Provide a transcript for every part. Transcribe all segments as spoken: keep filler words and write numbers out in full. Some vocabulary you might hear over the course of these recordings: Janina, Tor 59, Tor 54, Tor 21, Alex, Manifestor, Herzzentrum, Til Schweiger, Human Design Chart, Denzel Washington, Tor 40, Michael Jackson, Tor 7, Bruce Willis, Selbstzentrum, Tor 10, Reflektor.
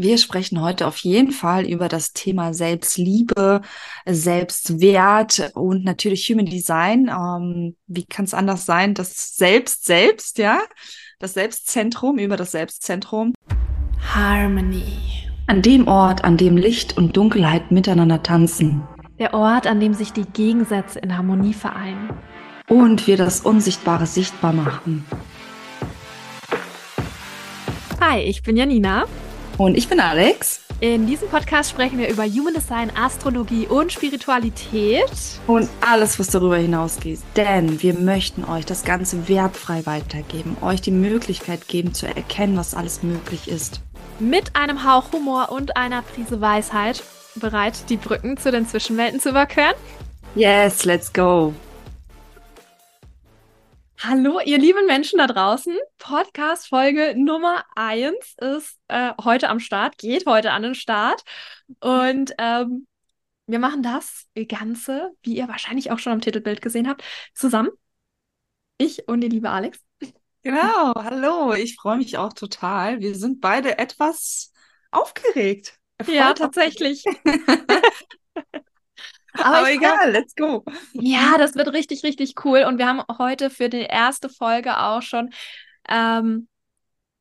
Wir sprechen heute auf jeden Fall über das Thema Selbstliebe, Selbstwert und natürlich Human Design. Ähm, wie kann es anders sein? Das Selbst, Selbst, ja? Das Selbstzentrum, über das Selbstzentrum. Harmony. An dem Ort, an dem Licht und Dunkelheit miteinander tanzen. Der Ort, an dem sich die Gegensätze in Harmonie vereinen. Und wir das Unsichtbare sichtbar machen. Hi, ich bin Janina. Und ich bin Alex. In diesem Podcast sprechen wir über Human Design, Astrologie und Spiritualität. Und alles, was darüber hinausgeht. Denn wir möchten euch das Ganze wertfrei weitergeben. Euch die Möglichkeit geben, zu erkennen, was alles möglich ist. Mit einem Hauch Humor und einer Prise Weisheit. Bereit, die Brücken zu den Zwischenwelten zu überqueren? Yes, let's go! Hallo, ihr lieben Menschen da draußen. Podcast-Folge Nummer eins ist äh, heute am Start, geht heute an den Start. Und ähm, wir machen das Ganze, wie ihr wahrscheinlich auch schon am Titelbild gesehen habt, zusammen. Ich und die liebe Alex. Genau, hallo. Ich freue mich auch total. Wir sind beide etwas aufgeregt. Voll ja, tatsächlich. Aber, Aber egal, glaub, let's go. Ja, das wird richtig, richtig cool. Und wir haben heute für die erste Folge auch schon ähm,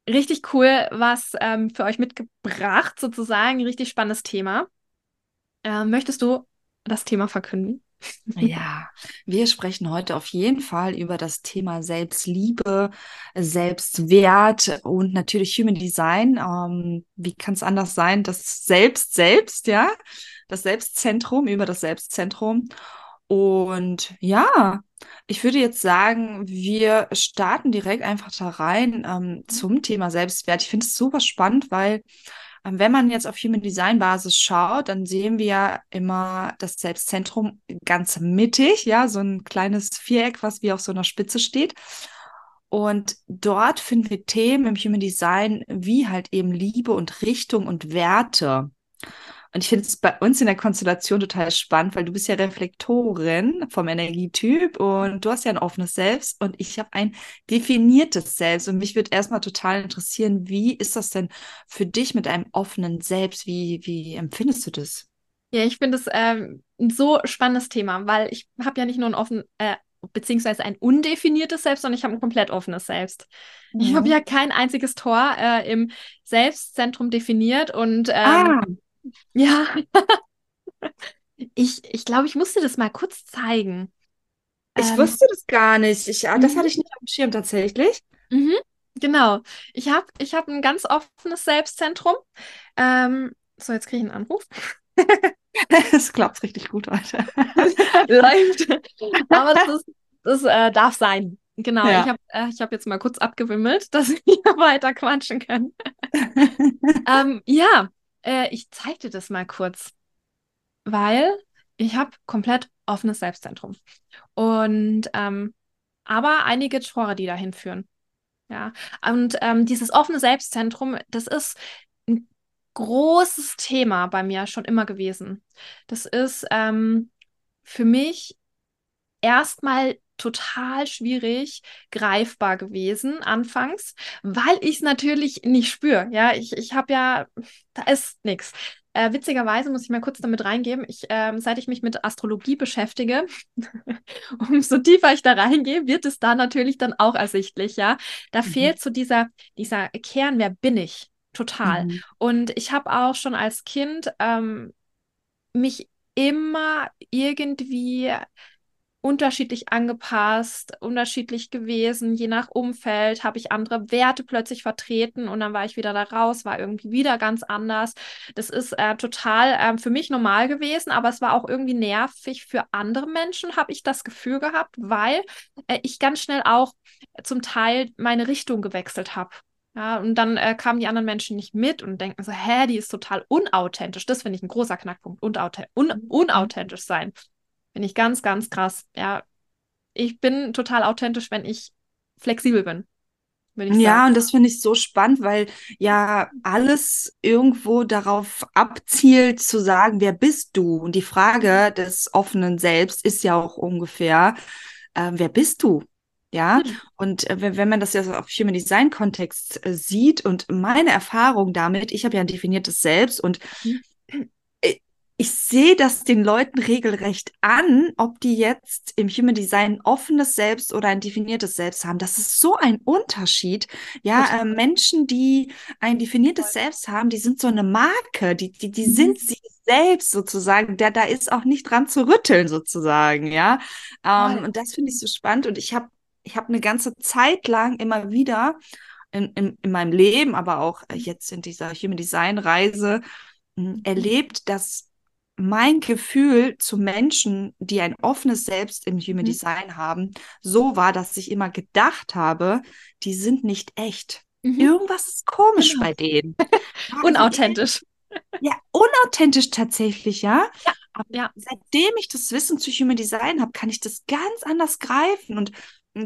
richtig cool was ähm, für euch mitgebracht, sozusagen. Ein richtig spannendes Thema. Ähm, möchtest du das Thema verkünden? Ja, wir sprechen heute auf jeden Fall über das Thema Selbstliebe, Selbstwert und natürlich Human Design. Ähm, wie kann es anders sein? Das Selbst, Selbst, ja? Das Selbstzentrum, über das Selbstzentrum. Und ja, ich würde jetzt sagen, wir starten direkt einfach da rein ähm, zum Thema Selbstwert. Ich finde es super spannend, weil wenn man jetzt auf Human Design Basis schaut, dann sehen wir ja immer das Selbstzentrum ganz mittig, ja, so ein kleines Viereck, was wie auf so einer Spitze steht. Und dort finden wir Themen im Human Design wie halt eben Liebe und Richtung und Werte. Und ich finde es bei uns in der Konstellation total spannend, weil du bist ja Reflektorin vom Energietyp und du hast ja ein offenes Selbst und ich habe ein definiertes Selbst. Und mich würde erstmal total interessieren, wie ist das denn für dich mit einem offenen Selbst? Wie, wie empfindest du das? Ja, ich finde es ähm, ein so spannendes Thema, weil ich habe ja nicht nur ein offenes, äh, beziehungsweise ein undefiniertes Selbst, sondern ich habe ein komplett offenes Selbst. Mhm. Ich habe ja kein einziges Tor äh, im Selbstzentrum definiert und ähm, ah. Ja, ich, ich glaube, ich musste das mal kurz zeigen. Ich ähm, wusste das gar nicht. Ich, das hatte ich nicht auf dem Schirm tatsächlich. Mhm, genau. Ich habe ich hab ein ganz offenes Selbstzentrum. Ähm, so, jetzt kriege ich einen Anruf. Es klappt richtig gut, Alter. Läuft. Aber das, ist, das äh, darf sein. Genau, ja. ich habe äh, ich hab jetzt mal kurz abgewimmelt, dass wir weiter quatschen können. ähm, ja. Ich zeig dir das mal kurz, weil ich habe komplett offenes Selbstzentrum. Und ähm, aber einige Tore, die dahin führen. Ja. Und ähm, dieses offene Selbstzentrum, das ist ein großes Thema bei mir schon immer gewesen. Das ist ähm, für mich erstmal total schwierig greifbar gewesen anfangs, weil ich es natürlich nicht spüre. Ja, ich, ich habe ja, da ist nichts. Äh, witzigerweise muss ich mal kurz damit reingeben, ich, ähm, seit ich mich mit Astrologie beschäftige, umso tiefer ich da reingehe, wird es da natürlich dann auch ersichtlich. Ja, da mhm. fehlt so dieser, dieser Kern, wer bin ich? Total. Mhm. Und ich habe auch schon als Kind ähm, mich immer irgendwie unterschiedlich angepasst, unterschiedlich gewesen, je nach Umfeld habe ich andere Werte plötzlich vertreten und dann war ich wieder da raus, war irgendwie wieder ganz anders. Das ist äh, total äh, für mich normal gewesen, aber es war auch irgendwie nervig für andere Menschen, habe ich das Gefühl gehabt, weil äh, ich ganz schnell auch zum Teil meine Richtung gewechselt habe. Ja, und dann äh, kamen die anderen Menschen nicht mit und denken so, hä, die ist total unauthentisch. Das finde ich ein großer Knackpunkt, Unauth- un- unauthentisch sein. Bin ich ganz, ganz krass. Ja, ich bin total authentisch, wenn ich flexibel bin. Würde ich sagen. Ja, und das finde ich so spannend, weil ja alles irgendwo darauf abzielt, zu sagen, wer bist du? Und die Frage des offenen Selbst ist ja auch ungefähr, äh, wer bist du? Ja, und wenn man das jetzt auf Human Design Kontext sieht und meine Erfahrung damit, ich habe ja ein definiertes Selbst und ich sehe das den Leuten regelrecht an, ob die jetzt im Human Design ein offenes Selbst oder ein definiertes Selbst haben. Das ist so ein Unterschied. Ja, äh, Menschen, die ein definiertes Selbst haben, die sind so eine Marke, die, die, die sind sie selbst sozusagen, da, da ist auch nicht dran zu rütteln sozusagen, ja. Ähm, und das finde ich so spannend und ich habe Ich habe eine ganze Zeit lang immer wieder in, in, in meinem Leben, aber auch jetzt in dieser Human Design Reise erlebt, dass mein Gefühl zu Menschen, die ein offenes Selbst im Human Design haben, so war, dass ich immer gedacht habe, die sind nicht echt. Mhm. Irgendwas ist komisch genau. bei denen. Unauthentisch. Ja, unauthentisch tatsächlich, ja. ja, ja. Seitdem ich das Wissen zu Human Design habe, kann ich das ganz anders greifen und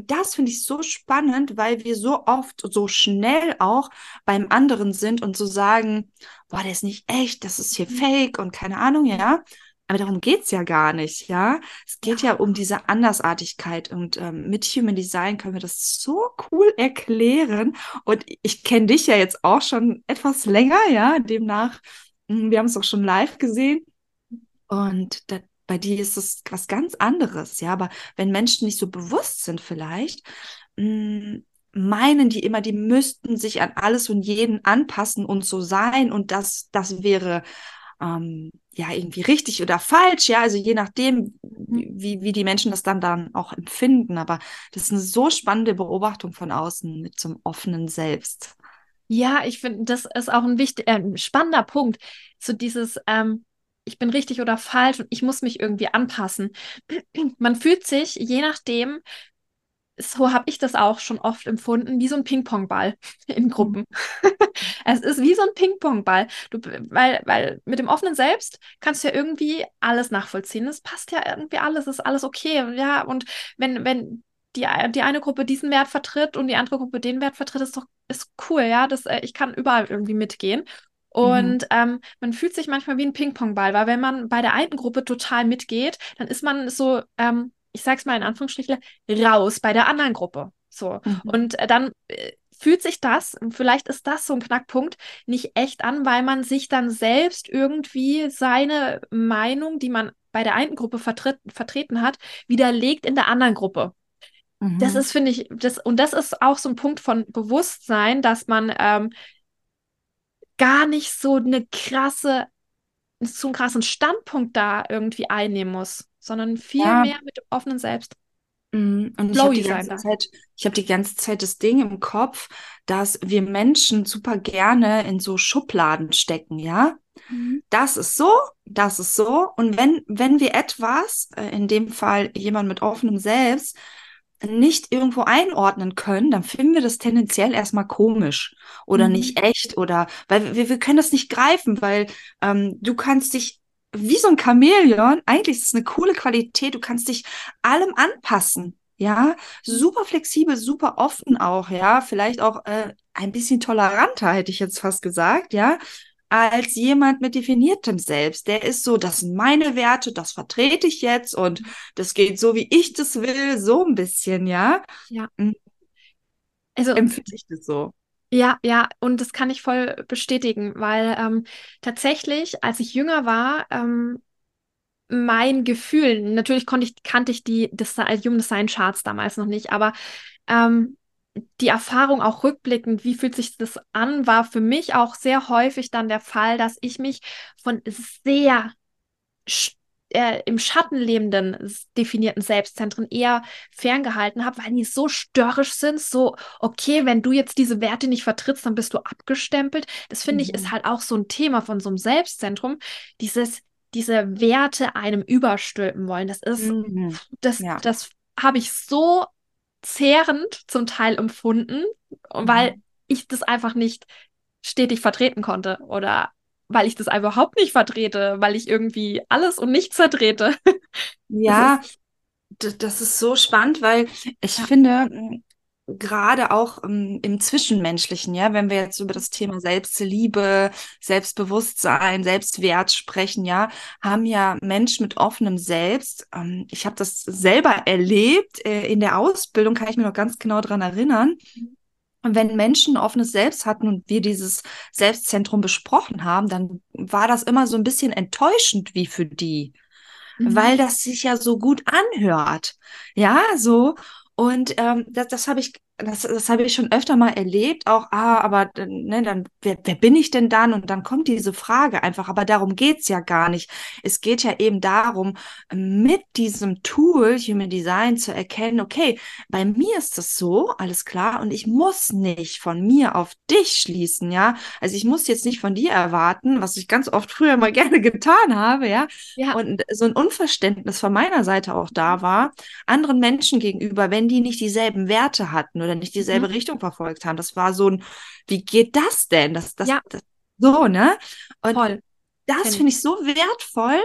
das finde ich so spannend, weil wir so oft, so schnell auch beim anderen sind und so sagen, boah, der ist nicht echt, das ist hier fake und keine Ahnung, ja. Aber darum geht es ja gar nicht, ja. Es geht ja um diese Andersartigkeit und ähm, mit Human Design können wir das so cool erklären. Und ich kenne dich ja jetzt auch schon etwas länger, ja. Demnach, wir haben es auch schon live gesehen und das bei dir ist es was ganz anderes, ja, aber wenn Menschen nicht so bewusst sind vielleicht, mh, meinen die immer, die müssten sich an alles und jeden anpassen und so sein und das, das wäre ähm, ja irgendwie richtig oder falsch, ja, also je nachdem, wie, wie die Menschen das dann, dann auch empfinden, aber das ist eine so spannende Beobachtung von außen mit so einem offenen Selbst. Ja, ich finde, das ist auch ein wichtig, äh, spannender Punkt, so dieses, ähm ich bin richtig oder falsch und ich muss mich irgendwie anpassen. Man fühlt sich, je nachdem, so habe ich das auch schon oft empfunden, wie so ein Ping-Pong-Ball in Gruppen. Es ist wie so ein Ping-Pong-Ball. Du, weil, weil mit dem offenen Selbst kannst du ja irgendwie alles nachvollziehen. Es passt ja irgendwie alles, ist alles okay. Ja, und wenn, wenn die, die eine Gruppe diesen Wert vertritt und die andere Gruppe den Wert vertritt, ist doch ist cool, ja. Das, ich kann überall irgendwie mitgehen. Und mhm. ähm, man fühlt sich manchmal wie ein Ping-Pong-Ball, weil wenn man bei der einen Gruppe total mitgeht, dann ist man so, ähm, ich sag's mal in Anführungsstrichen, raus bei der anderen Gruppe. So. Mhm. Und äh, dann äh, fühlt sich das, vielleicht ist das so ein Knackpunkt, nicht echt an, weil man sich dann selbst irgendwie seine Meinung, die man bei der einen Gruppe vertritt, vertreten hat, widerlegt in der anderen Gruppe. Mhm. Das ist, finde ich, das, und das ist auch so ein Punkt von Bewusstsein, dass man ähm, gar nicht so eine krasse, so einen krassen Standpunkt da irgendwie einnehmen muss, sondern viel ja. mehr mit dem offenen Selbst. Und ich habe die, hab die ganze Zeit das Ding im Kopf, dass wir Menschen super gerne in so Schubladen stecken, ja? Mhm. Das ist so, das ist so. Und wenn, wenn wir etwas, in dem Fall jemand mit offenem Selbst, nicht irgendwo einordnen können, dann finden wir das tendenziell erstmal komisch oder mhm. nicht echt oder, weil wir, wir können das nicht greifen, weil ähm, du kannst dich wie so ein Chamäleon, eigentlich ist es eine coole Qualität, du kannst dich allem anpassen, ja, super flexibel, super offen auch, ja, vielleicht auch äh, ein bisschen toleranter, hätte ich jetzt fast gesagt, ja, als jemand mit definiertem Selbst. Der ist so, das sind meine Werte, das vertrete ich jetzt und das geht so, wie ich das will, so ein bisschen, ja? Ja. Also empfinde ich das so. Ja, ja, und das kann ich voll bestätigen, weil ähm, tatsächlich, als ich jünger war, ähm, mein Gefühl, natürlich konnte ich, kannte ich die Human Design Charts damals noch nicht, aber ähm, die Erfahrung auch rückblickend, wie fühlt sich das an, war für mich auch sehr häufig dann der Fall, dass ich mich von sehr sch- äh, im Schatten lebenden definierten Selbstzentren eher ferngehalten habe, weil die so störrisch sind, so, okay, wenn du jetzt diese Werte nicht vertrittst, dann bist du abgestempelt. Das finde mhm. ich ist halt auch so ein Thema von so einem Selbstzentrum, dieses, diese Werte einem überstülpen wollen. Das ist, mhm. das, ja. das habe ich so zehrend zum Teil empfunden, weil mhm. ich das einfach nicht stetig vertreten konnte oder weil ich das überhaupt nicht vertrete, weil ich irgendwie alles und nichts vertrete. Ja, das ist, das ist so spannend, weil ich ja. finde, gerade auch um, im Zwischenmenschlichen, ja, wenn wir jetzt über das Thema Selbstliebe, Selbstbewusstsein, Selbstwert sprechen, ja, haben ja Menschen mit offenem Selbst, ähm, ich habe das selber erlebt, äh, in der Ausbildung kann ich mich noch ganz genau daran erinnern. Und wenn Menschen ein offenes Selbst hatten und wir dieses Selbstzentrum besprochen haben, dann war das immer so ein bisschen enttäuschend wie für die, mhm. weil das sich ja so gut anhört. Ja, so. Und ähm, das, das habe ich, das, das habe ich schon öfter mal erlebt, auch, ah, aber ne, dann, wer, wer bin ich denn dann? Und dann kommt diese Frage einfach, aber darum geht's ja gar nicht. Es geht ja eben darum, mit diesem Tool Human Design zu erkennen, okay, bei mir ist das so, alles klar, und ich muss nicht von mir auf dich schließen, ja. Also ich muss jetzt nicht von dir erwarten, was ich ganz oft früher mal gerne getan habe, ja. ja. Und so ein Unverständnis von meiner Seite auch da war, anderen Menschen gegenüber, wenn die nicht dieselben Werte hatten oder nicht dieselbe mhm. Richtung verfolgt haben. Das war so ein, wie geht das denn? Das, das, ja. das so, ne? Und Voll. das finde ich so wertvoll,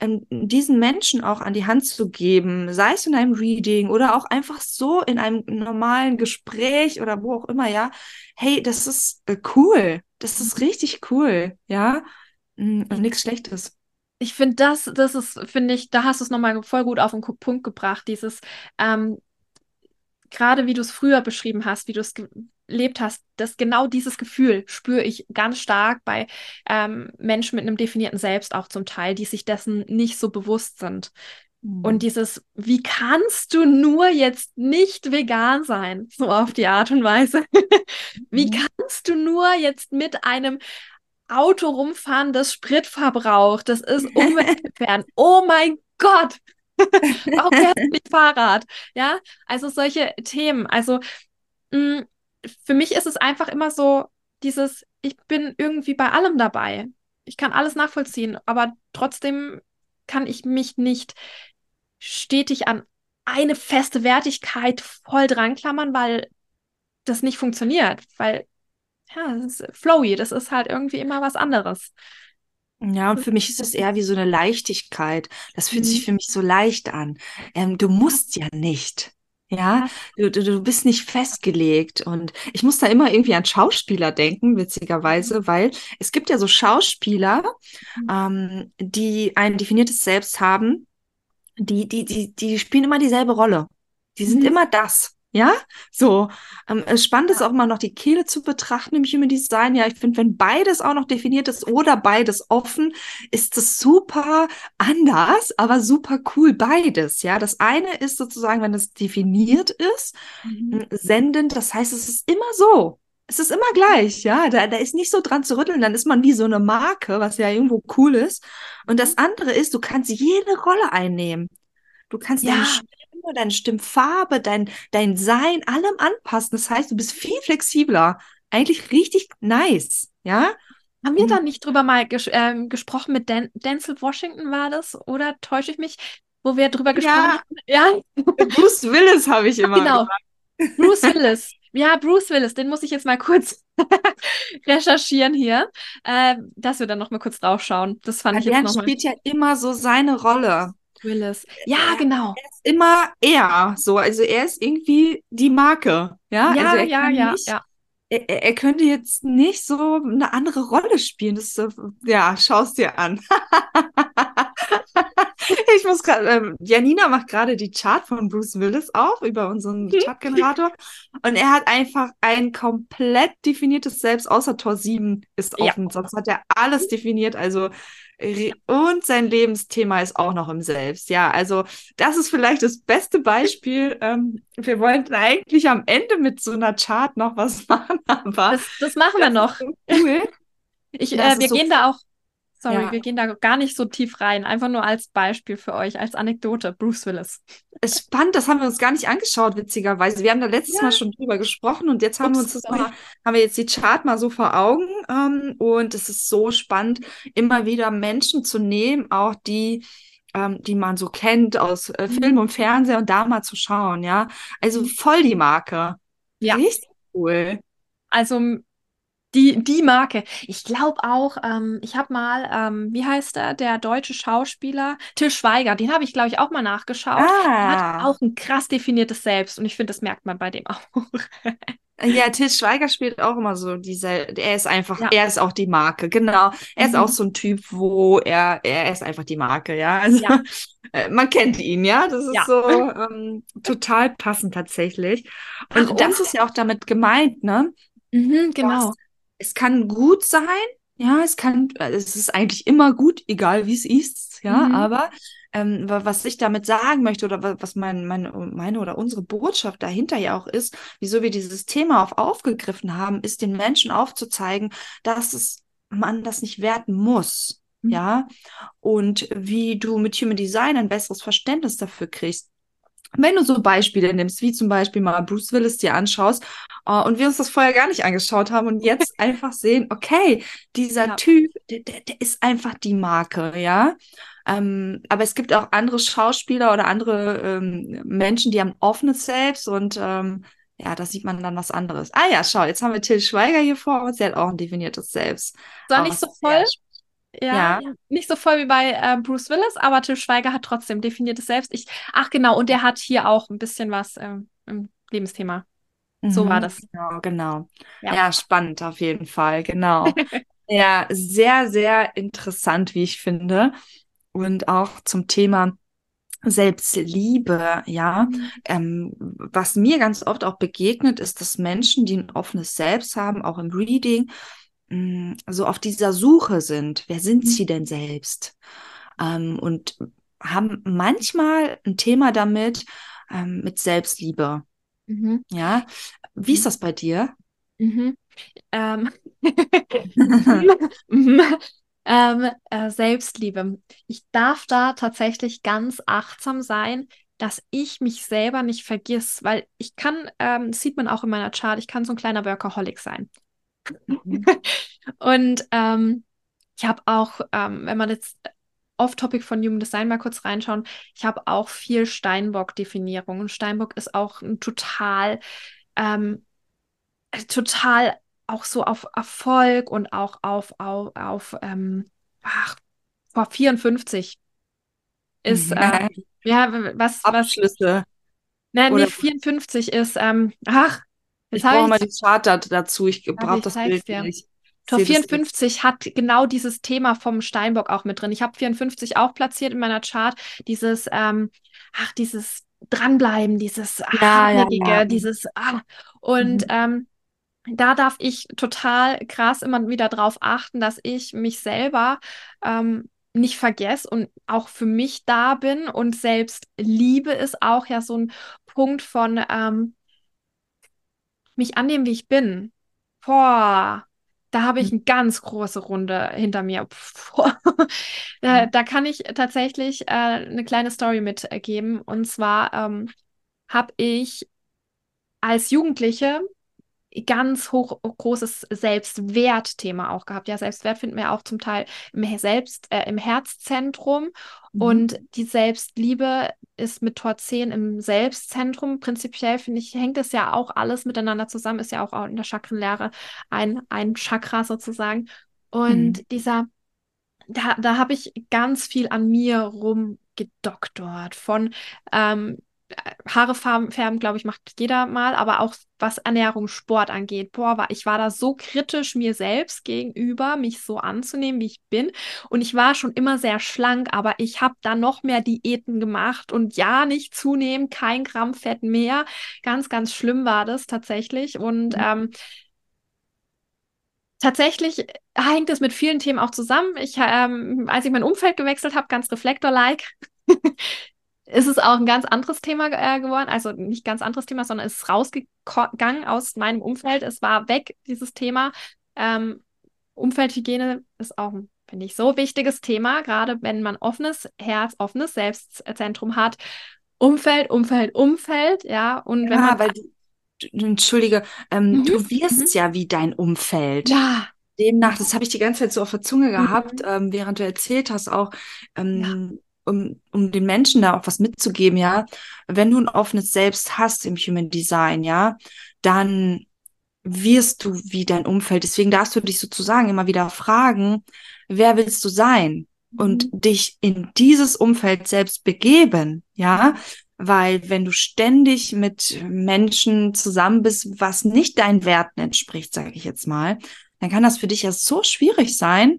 ähm, diesen Menschen auch an die Hand zu geben, sei es in einem Reading oder auch einfach so in einem normalen Gespräch oder wo auch immer, ja. Hey, das ist äh, cool. Das ist richtig cool, ja. Und nichts Schlechtes. Ich finde das, das ist, finde ich, da hast du es nochmal voll gut auf den Punkt gebracht, dieses, ähm, gerade wie du es früher beschrieben hast, wie du es gelebt hast, dass genau dieses Gefühl spüre ich ganz stark bei ähm, Menschen mit einem definierten Selbst auch zum Teil, die sich dessen nicht so bewusst sind. Mhm. Und dieses, wie kannst du nur jetzt nicht vegan sein? So auf die Art und Weise. Wie kannst du nur jetzt mit einem Auto rumfahren, das Sprit verbraucht? Das ist umweltgefährdend. Oh mein Gott! Auch herzlich Fahrrad, ja, also solche Themen, also mh, für mich ist es einfach immer so dieses, ich bin irgendwie bei allem dabei, ich kann alles nachvollziehen, aber trotzdem kann ich mich nicht stetig an eine feste Wertigkeit voll dran klammern, weil das nicht funktioniert, weil ja, das ist flowy, das ist halt irgendwie immer was anderes. Ja, und für mich ist es eher wie so eine Leichtigkeit. Das fühlt sich für mich so leicht an. Ähm, du musst ja nicht. Ja, du, du, du bist nicht festgelegt. Und ich muss da immer irgendwie an Schauspieler denken, witzigerweise, weil es gibt ja so Schauspieler, ähm, die ein definiertes Selbst haben, die, die, die, die spielen immer dieselbe Rolle. Die sind mhm. immer das. Ja, so. Ähm, spannend ist auch mal noch die Kehle zu betrachten im Human Design. Ja, ich finde, wenn beides auch noch definiert ist oder beides offen, ist das super anders, aber super cool beides. Ja, das eine ist sozusagen, wenn es definiert ist, mhm. sendend. Das heißt, es ist immer so. Es ist immer gleich, ja, da, da ist nicht so dran zu rütteln, dann ist man wie so eine Marke, was ja irgendwo cool ist. Und das andere ist, du kannst jede Rolle einnehmen. Du kannst ja. deine Stimmfarbe, dein, dein Sein, allem anpassen. Das heißt, du bist viel flexibler. Eigentlich richtig nice, ja? Haben wir mhm. da nicht drüber mal ges- ähm, gesprochen mit Dan- Denzel Washington war das? Oder täusche ich mich, wo wir drüber gesprochen ja. haben? Ja, Bruce Willis habe ich immer Genau, gesagt. Bruce Willis. Ja, Bruce Willis, den muss ich jetzt mal kurz recherchieren hier, äh, dass wir dann noch mal kurz drauf schauen. Das fand Aber ich jetzt nochmal. Der spielt ja immer so seine Rolle. Willis. Ja, er, genau. Er ist immer er, so, also er ist irgendwie die Marke, ja? Ja, also er ja, ja, nicht, ja. Er, er könnte jetzt nicht so eine andere Rolle spielen, das, ja, schaust dir an. Ich muss gerade, ähm, Janina macht gerade die Chart von Bruce Willis auf, über unseren Chartgenerator, und er hat einfach ein komplett definiertes Selbst, außer Tor sieben ist offen, ja. sonst hat er alles definiert, also und sein Lebensthema ist auch noch im Selbst. Ja, also das ist vielleicht das beste Beispiel. Ähm, wir wollten eigentlich am Ende mit so einer Chart noch was machen, aber das, das machen wir das noch. Cool. Ich, äh, wir so gehen da auch, sorry, ja. wir gehen da gar nicht so tief rein. Einfach nur als Beispiel für euch, als Anekdote. Bruce Willis. Es ist spannend, das haben wir uns gar nicht angeschaut, witzigerweise. Wir haben da letztes ja. Mal schon drüber gesprochen und jetzt haben, Ups, wir, uns das mal, haben wir jetzt die Chart mal so vor Augen. Ähm, und es ist so spannend, immer wieder Menschen zu nehmen, auch die, ähm, die man so kennt aus äh, Film und Fernsehen und da mal zu schauen, ja. Also voll die Marke. Ja. Richtig cool. Also Die, die Marke. Ich glaube auch, ähm, ich habe mal, ähm, wie heißt er, der deutsche Schauspieler, Til Schweiger, den habe ich, glaube ich, auch mal nachgeschaut. Ah. Der hat auch ein krass definiertes Selbst und ich finde, das merkt man bei dem auch. Ja, Til Schweiger spielt auch immer so diese, er ist einfach, ja. er ist auch die Marke, genau. Er mhm. ist auch so ein Typ, wo er, er ist einfach die Marke, ja. Also ja. Man kennt ihn, ja. Das ist ja. so ähm, total passend tatsächlich. Und Ach, das und? ist ja auch damit gemeint, ne? Mhm, genau. Das, es kann gut sein, ja, es kann, es ist eigentlich immer gut, egal wie es ist, ja, mhm. aber ähm, was ich damit sagen möchte oder was mein, meine, meine oder unsere Botschaft dahinter ja auch ist, wieso wir dieses Thema auf aufgegriffen haben, ist den Menschen aufzuzeigen, dass es, man das nicht werten muss, mhm. ja, und wie du mit Human Design ein besseres Verständnis dafür kriegst. Wenn du so Beispiele nimmst, wie zum Beispiel mal Bruce Willis dir anschaust uh, und wir uns das vorher gar nicht angeschaut haben und jetzt einfach sehen, okay, dieser ja. Typ, der, der, der ist einfach die Marke, ja. Ähm, aber es gibt auch andere Schauspieler oder andere ähm, Menschen, die haben offenes Selbst und ähm, ja, da sieht man dann was anderes. Ah ja, schau, jetzt haben wir Til Schweiger hier vor uns, der hat auch ein definiertes Selbst. War nicht so voll? Ja, ja, nicht so voll wie bei äh, Bruce Willis, aber Til Schweiger hat trotzdem definiertes Selbst. Ich, ach genau, und der hat hier auch ein bisschen was ähm, im Lebensthema. So mhm, war das. Genau, genau. Ja. ja, spannend auf jeden Fall, genau. Ja, sehr, sehr interessant, wie ich finde. Und auch zum Thema Selbstliebe, ja. Mhm. Ähm, was mir ganz oft auch begegnet, ist, dass Menschen, die ein offenes Selbst haben, auch im Reading, so auf dieser Suche sind, wer sind sie denn selbst? Ähm, und haben manchmal ein Thema damit, ähm, mit Selbstliebe. Mhm. Ja, wie ist das bei dir? Mhm. Ähm. ähm, äh, Selbstliebe. Ich darf da tatsächlich ganz achtsam sein, dass ich mich selber nicht vergiss, weil ich kann, ähm, das sieht man auch in meiner Chart, ich kann so ein kleiner Workaholic sein. Und ähm, ich habe auch, ähm, wenn man jetzt off-topic von Human Design mal kurz reinschauen, ich habe auch viel Steinbock-Definierung. Und Steinbock ist auch ein total, ähm, total auch so auf Erfolg und auch auf, auf, auf ähm, ach, vor vierundfünfzig ist, äh, ja, was, Abschlüsse. Was, nein, nee, vierundfünfzig ist, ähm, ach, Ich brauche mal die Chart dazu, ich brauche ja, das Bild ja. nicht. Tor vierundfünfzig hat genau dieses Thema vom Steinbock auch mit drin. Ich habe vierundfünfzig auch platziert in meiner Chart, dieses, ähm, ach, dieses Dranbleiben, dieses Hartnäckige, ja, ja, ja. dieses, ah. Und mhm. ähm, da darf ich total krass immer wieder drauf achten, dass ich mich selber ähm, nicht vergesse und auch für mich da bin. Und Selbstliebe ist auch ja so ein Punkt von, ähm, mich annehmen, wie ich bin. Boah, da habe ich eine ganz große Runde hinter mir. da, da kann ich tatsächlich äh, eine kleine Story mitgeben. Und zwar ähm, habe ich als Jugendliche ganz hoch großes Selbstwertthema auch gehabt. Ja, Selbstwert finden wir auch zum Teil im, Selbst, äh, im Herzzentrum. Mhm. Und die Selbstliebe ist mit Tor zehn im Selbstzentrum. Prinzipiell, finde ich, hängt es ja auch alles miteinander zusammen. Ist ja auch in der Chakrenlehre ein, ein Chakra sozusagen. Und mhm. dieser, da, da habe ich ganz viel an mir rumgedoktort von, ähm, Haare färben, glaube ich, macht jeder mal, aber auch was Ernährung, Sport angeht. Boah, war, ich war da so kritisch mir selbst gegenüber, mich so anzunehmen, wie ich bin. Und ich war schon immer sehr schlank, aber ich habe da noch mehr Diäten gemacht und ja, nicht zunehmen, kein Gramm Fett mehr. Ganz, ganz schlimm war das tatsächlich. Und mhm. ähm, tatsächlich hängt es mit vielen Themen auch zusammen. Ich, ähm, als ich mein Umfeld gewechselt habe, ganz Reflektor-like, ist es auch ein ganz anderes Thema äh, geworden, also nicht ganz anderes Thema, sondern es ist rausgegangen aus meinem Umfeld, es war weg, dieses Thema. Ähm, Umfeldhygiene ist auch, finde ich, so wichtiges Thema, gerade wenn man offenes Herz, offenes Selbstzentrum hat. Umfeld, Umfeld, Umfeld, ja. Und ja, wenn man weil du, Entschuldige, ähm, mhm. du wirst mhm. ja wie dein Umfeld. Ja. Demnach, das habe ich die ganze Zeit so auf der Zunge gehabt, mhm. ähm, während du erzählt hast auch, ähm, ja. Um, um den Menschen da auch was mitzugeben, ja, wenn du ein offenes Selbst hast im Human Design, ja, dann wirst du wie dein Umfeld. Deswegen darfst du dich sozusagen immer wieder fragen, wer willst du sein? Und dich in dieses Umfeld selbst begeben, ja? Weil wenn du ständig mit Menschen zusammen bist, was nicht deinen Werten entspricht, sage ich jetzt mal, dann kann das für dich ja so schwierig sein,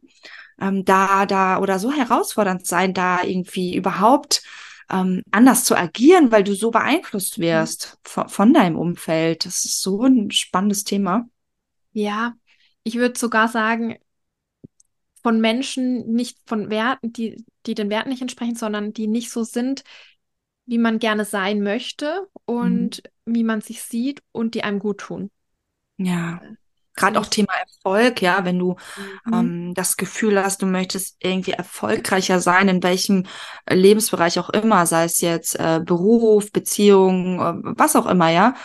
ähm, da, da oder so herausfordernd sein, da irgendwie überhaupt ähm, anders zu agieren, weil du so beeinflusst wirst von, von deinem Umfeld. Das ist so ein spannendes Thema. Ja, ich würde sogar sagen, von Menschen, nicht von Werten, die, die den Werten nicht entsprechen, sondern die nicht so sind, wie man gerne sein möchte und mhm. wie man sich sieht und die einem gut tun. Ja, gerade auch Thema Erfolg, ja, wenn du mhm. ähm, das Gefühl hast, du möchtest irgendwie erfolgreicher sein, in welchem Lebensbereich auch immer, sei es jetzt äh, Beruf, Beziehung, äh, was auch immer, ja.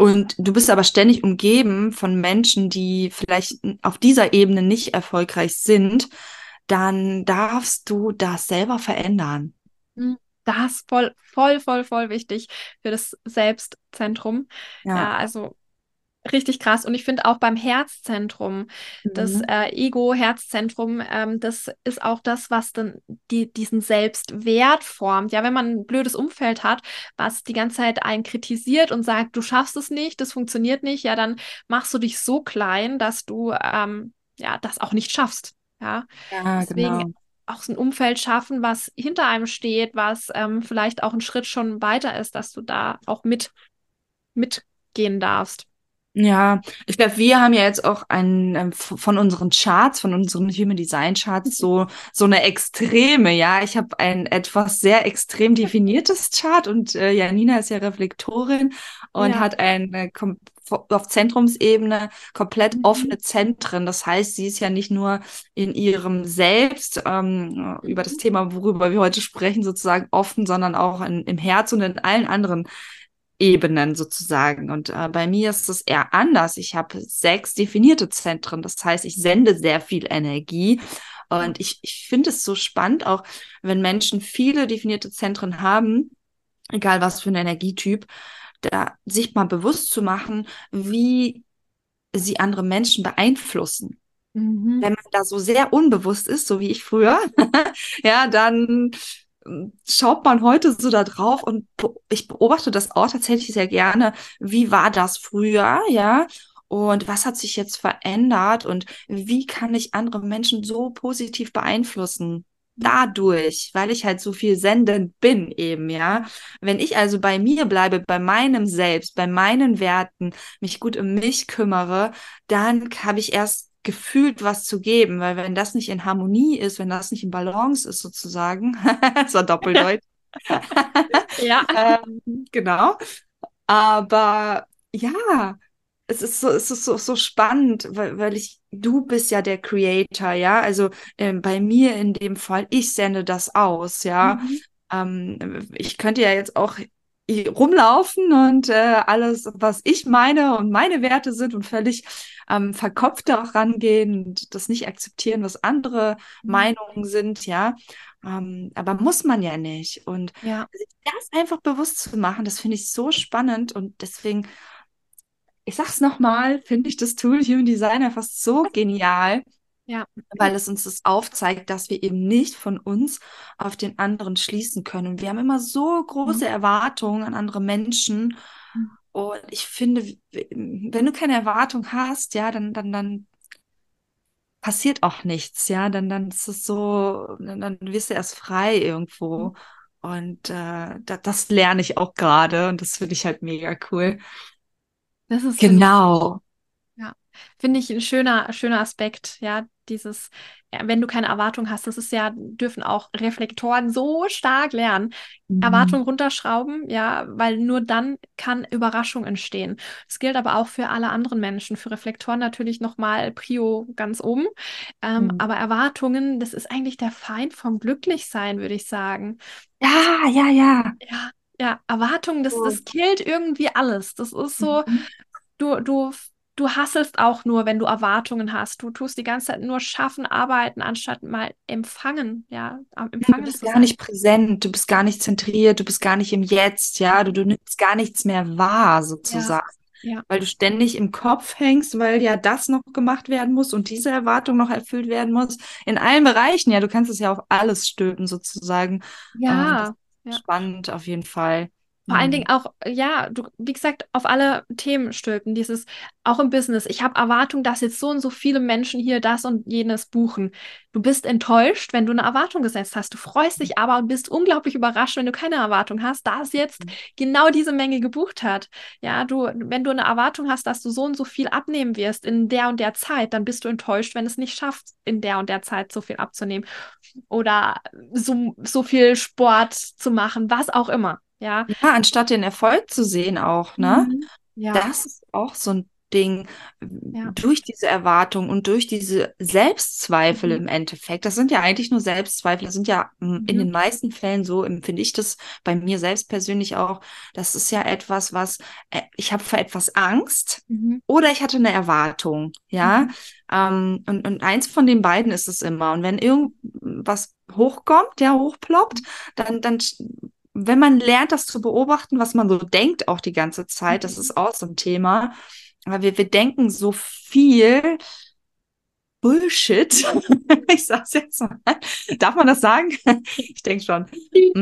Und du bist aber ständig umgeben von Menschen, die vielleicht auf dieser Ebene nicht erfolgreich sind, dann darfst du das selber verändern. Mhm. Das ist voll, voll, voll, voll wichtig für das Selbstzentrum. Ja, ja, also richtig krass. Und ich finde auch beim Herzzentrum, mhm. das äh, Ego-Herzzentrum, ähm, das ist auch das, was dann die, diesen Selbstwert formt. Ja, wenn man ein blödes Umfeld hat, was die ganze Zeit einen kritisiert und sagt, du schaffst es nicht, das funktioniert nicht, ja, dann machst du dich so klein, dass du ähm, ja, das auch nicht schaffst. Ja, ja, deswegen. Genau. Auch so ein Umfeld schaffen, was hinter einem steht, was ähm, vielleicht auch einen Schritt schon weiter ist, dass du da auch mit mitgehen darfst. Ja, ich glaube, wir haben ja jetzt auch einen ähm, von unseren Charts, von unseren Human Design Charts so so eine extreme, ja, ich habe ein etwas sehr extrem definiertes Chart und äh, Janina ist ja Reflektorin und ja. hat ein äh, kom- auf Zentrumsebene komplett mhm. offene Zentren. Das heißt, sie ist ja nicht nur in ihrem Selbst ähm, über das Thema, worüber wir heute sprechen, sozusagen offen, sondern auch in, im Herz und in allen anderen Ebenen sozusagen. Und äh, bei mir ist es eher anders. Ich habe sechs definierte Zentren. Das heißt, ich sende sehr viel Energie. Und ich, ich finde es so spannend, auch wenn Menschen viele definierte Zentren haben, egal was für ein Energietyp, da sich mal bewusst zu machen, wie sie andere Menschen beeinflussen. Mhm. Wenn man da so sehr unbewusst ist, so wie ich früher, ja, dann schaut man heute so da drauf und be- ich beobachte das auch tatsächlich sehr gerne. Wie war das früher, ja? Und was hat sich jetzt verändert? Und wie kann ich andere Menschen so positiv beeinflussen? Dadurch, weil ich halt so viel sendend bin eben, ja. Wenn ich also bei mir bleibe, bei meinem Selbst, bei meinen Werten, mich gut um mich kümmere, dann habe ich erst gefühlt was zu geben, weil wenn das nicht in Harmonie ist, wenn das nicht in Balance ist sozusagen, so doppeldeutig. Ja. ähm, genau. Aber ja, Es ist so, es ist so, so spannend, weil, weil ich, du bist ja der Creator, ja, also ähm, bei mir in dem Fall, ich sende das aus, ja, mhm. ähm, ich könnte ja jetzt auch rumlaufen und äh, alles, was ich meine und meine Werte sind und völlig ähm, verkopft da auch rangehen und das nicht akzeptieren, was andere mhm. Meinungen sind, ja, ähm, aber muss man ja nicht und ja. das einfach bewusst zu machen, das finde ich so spannend und deswegen ich sag's nochmal, finde ich das Tool Human Design einfach so genial, ja. weil es uns das aufzeigt, dass wir eben nicht von uns auf den anderen schließen können. Wir haben immer so große mhm. Erwartungen an andere Menschen und ich finde, wenn du keine Erwartung hast, ja, dann, dann, dann passiert auch nichts, ja, dann, dann ist es so, dann, dann wirst du erst frei irgendwo mhm. und äh, das, das lerne ich auch gerade und das finde ich halt mega cool. Das ist genau. Ja, finde ich ein schöner, schöner Aspekt, ja, dieses, wenn du keine Erwartung hast, das ist ja, dürfen auch Reflektoren so stark lernen, mhm. Erwartungen runterschrauben, ja, weil nur dann kann Überraschung entstehen. Das gilt aber auch für alle anderen Menschen, für Reflektoren natürlich nochmal Prio ganz oben, ähm, mhm. aber Erwartungen, das ist eigentlich der Feind vom Glücklichsein, würde ich sagen. Ja, ja, ja. Ja. Ja, Erwartungen, das, das killt irgendwie alles. Das ist so, mhm. du, du, du hasselst auch nur, wenn du Erwartungen hast. Du tust die ganze Zeit nur schaffen, arbeiten, anstatt mal empfangen. Ja, empfangen. Du bist gar nicht präsent, du bist gar nicht zentriert, du bist gar nicht im Jetzt, ja, du, du nimmst gar nichts mehr wahr, sozusagen. Ja. ja. weil du ständig im Kopf hängst, weil ja das noch gemacht werden muss und diese Erwartung noch erfüllt werden muss. In allen Bereichen, ja, du kannst es ja auf alles stülpen sozusagen. Ja. Ähm, ja. Spannend auf jeden Fall. Vor allen Dingen auch, ja, du, wie gesagt, auf alle Themen stülpen, dieses, auch im Business. Ich habe Erwartung, dass jetzt so und so viele Menschen hier das und jenes buchen. Du bist enttäuscht, wenn du eine Erwartung gesetzt hast. Du freust dich aber und bist unglaublich überrascht, wenn du keine Erwartung hast, da es jetzt genau diese Menge gebucht hat. Ja, du, wenn du eine Erwartung hast, dass du so und so viel abnehmen wirst in der und der Zeit, dann bist du enttäuscht, wenn es nicht schafft, in der und der Zeit so viel abzunehmen oder so, so viel Sport zu machen, was auch immer. Ja. ja, anstatt den Erfolg zu sehen auch, ne? Mhm. Ja. Das ist auch so ein Ding, ja. durch diese Erwartung und durch diese Selbstzweifel mhm. im Endeffekt, das sind ja eigentlich nur Selbstzweifel, das sind ja in mhm. den meisten Fällen, so empfinde ich das bei mir selbst persönlich auch, das ist ja etwas, was, ich habe vor etwas Angst mhm. oder ich hatte eine Erwartung, ja, mhm. ähm, und, und eins von den beiden ist es immer, und wenn irgendwas hochkommt, ja, hochploppt, dann, dann wenn man lernt, das zu beobachten, was man so denkt auch die ganze Zeit, das ist auch so ein Thema, weil wir, wir denken so viel Bullshit, ich sag's jetzt mal, darf man das sagen? Ich denke schon. Piep,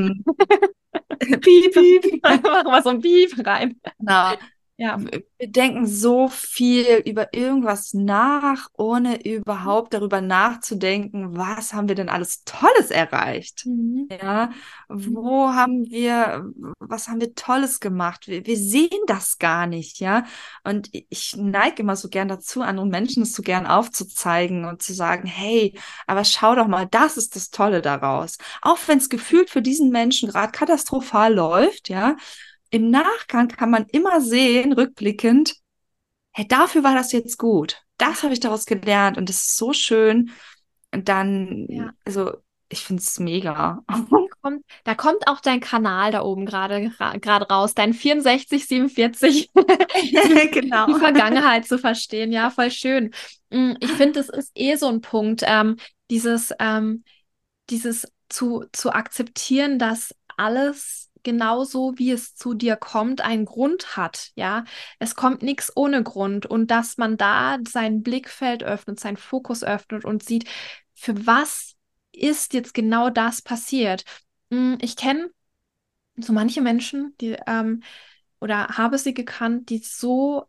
piep, piep. Machen wir so ein Piep rein. Genau. Ja. Wir denken so viel über irgendwas nach, ohne überhaupt darüber nachzudenken, was haben wir denn alles Tolles erreicht? Mhm. Ja, wo haben wir, was haben wir Tolles gemacht? Wir, wir sehen das gar nicht, ja. Und ich neige immer so gern dazu, anderen Menschen es so gern aufzuzeigen und zu sagen, hey, aber schau doch mal, das ist das Tolle daraus. Auch wenn es gefühlt für diesen Menschen gerade katastrophal läuft, ja. Im Nachgang kann man immer sehen, rückblickend, hey, dafür war das jetzt gut. Das habe ich daraus gelernt und das ist so schön. Und dann, ja. also ich finde es mega. Da kommt, da kommt auch dein Kanal da oben gerade gerade raus, dein vierundsechzig, siebenundvierzig, genau. die Vergangenheit zu verstehen. Ja, voll schön. Ich finde, das ist eh so ein Punkt, ähm, dieses, ähm, dieses zu, zu akzeptieren, dass alles genauso wie es zu dir kommt, einen Grund hat, ja. Es kommt nichts ohne Grund und dass man da sein Blickfeld öffnet, seinen Fokus öffnet und sieht, für was ist jetzt genau das passiert. Ich kenne so manche Menschen, die ähm, oder habe sie gekannt, die so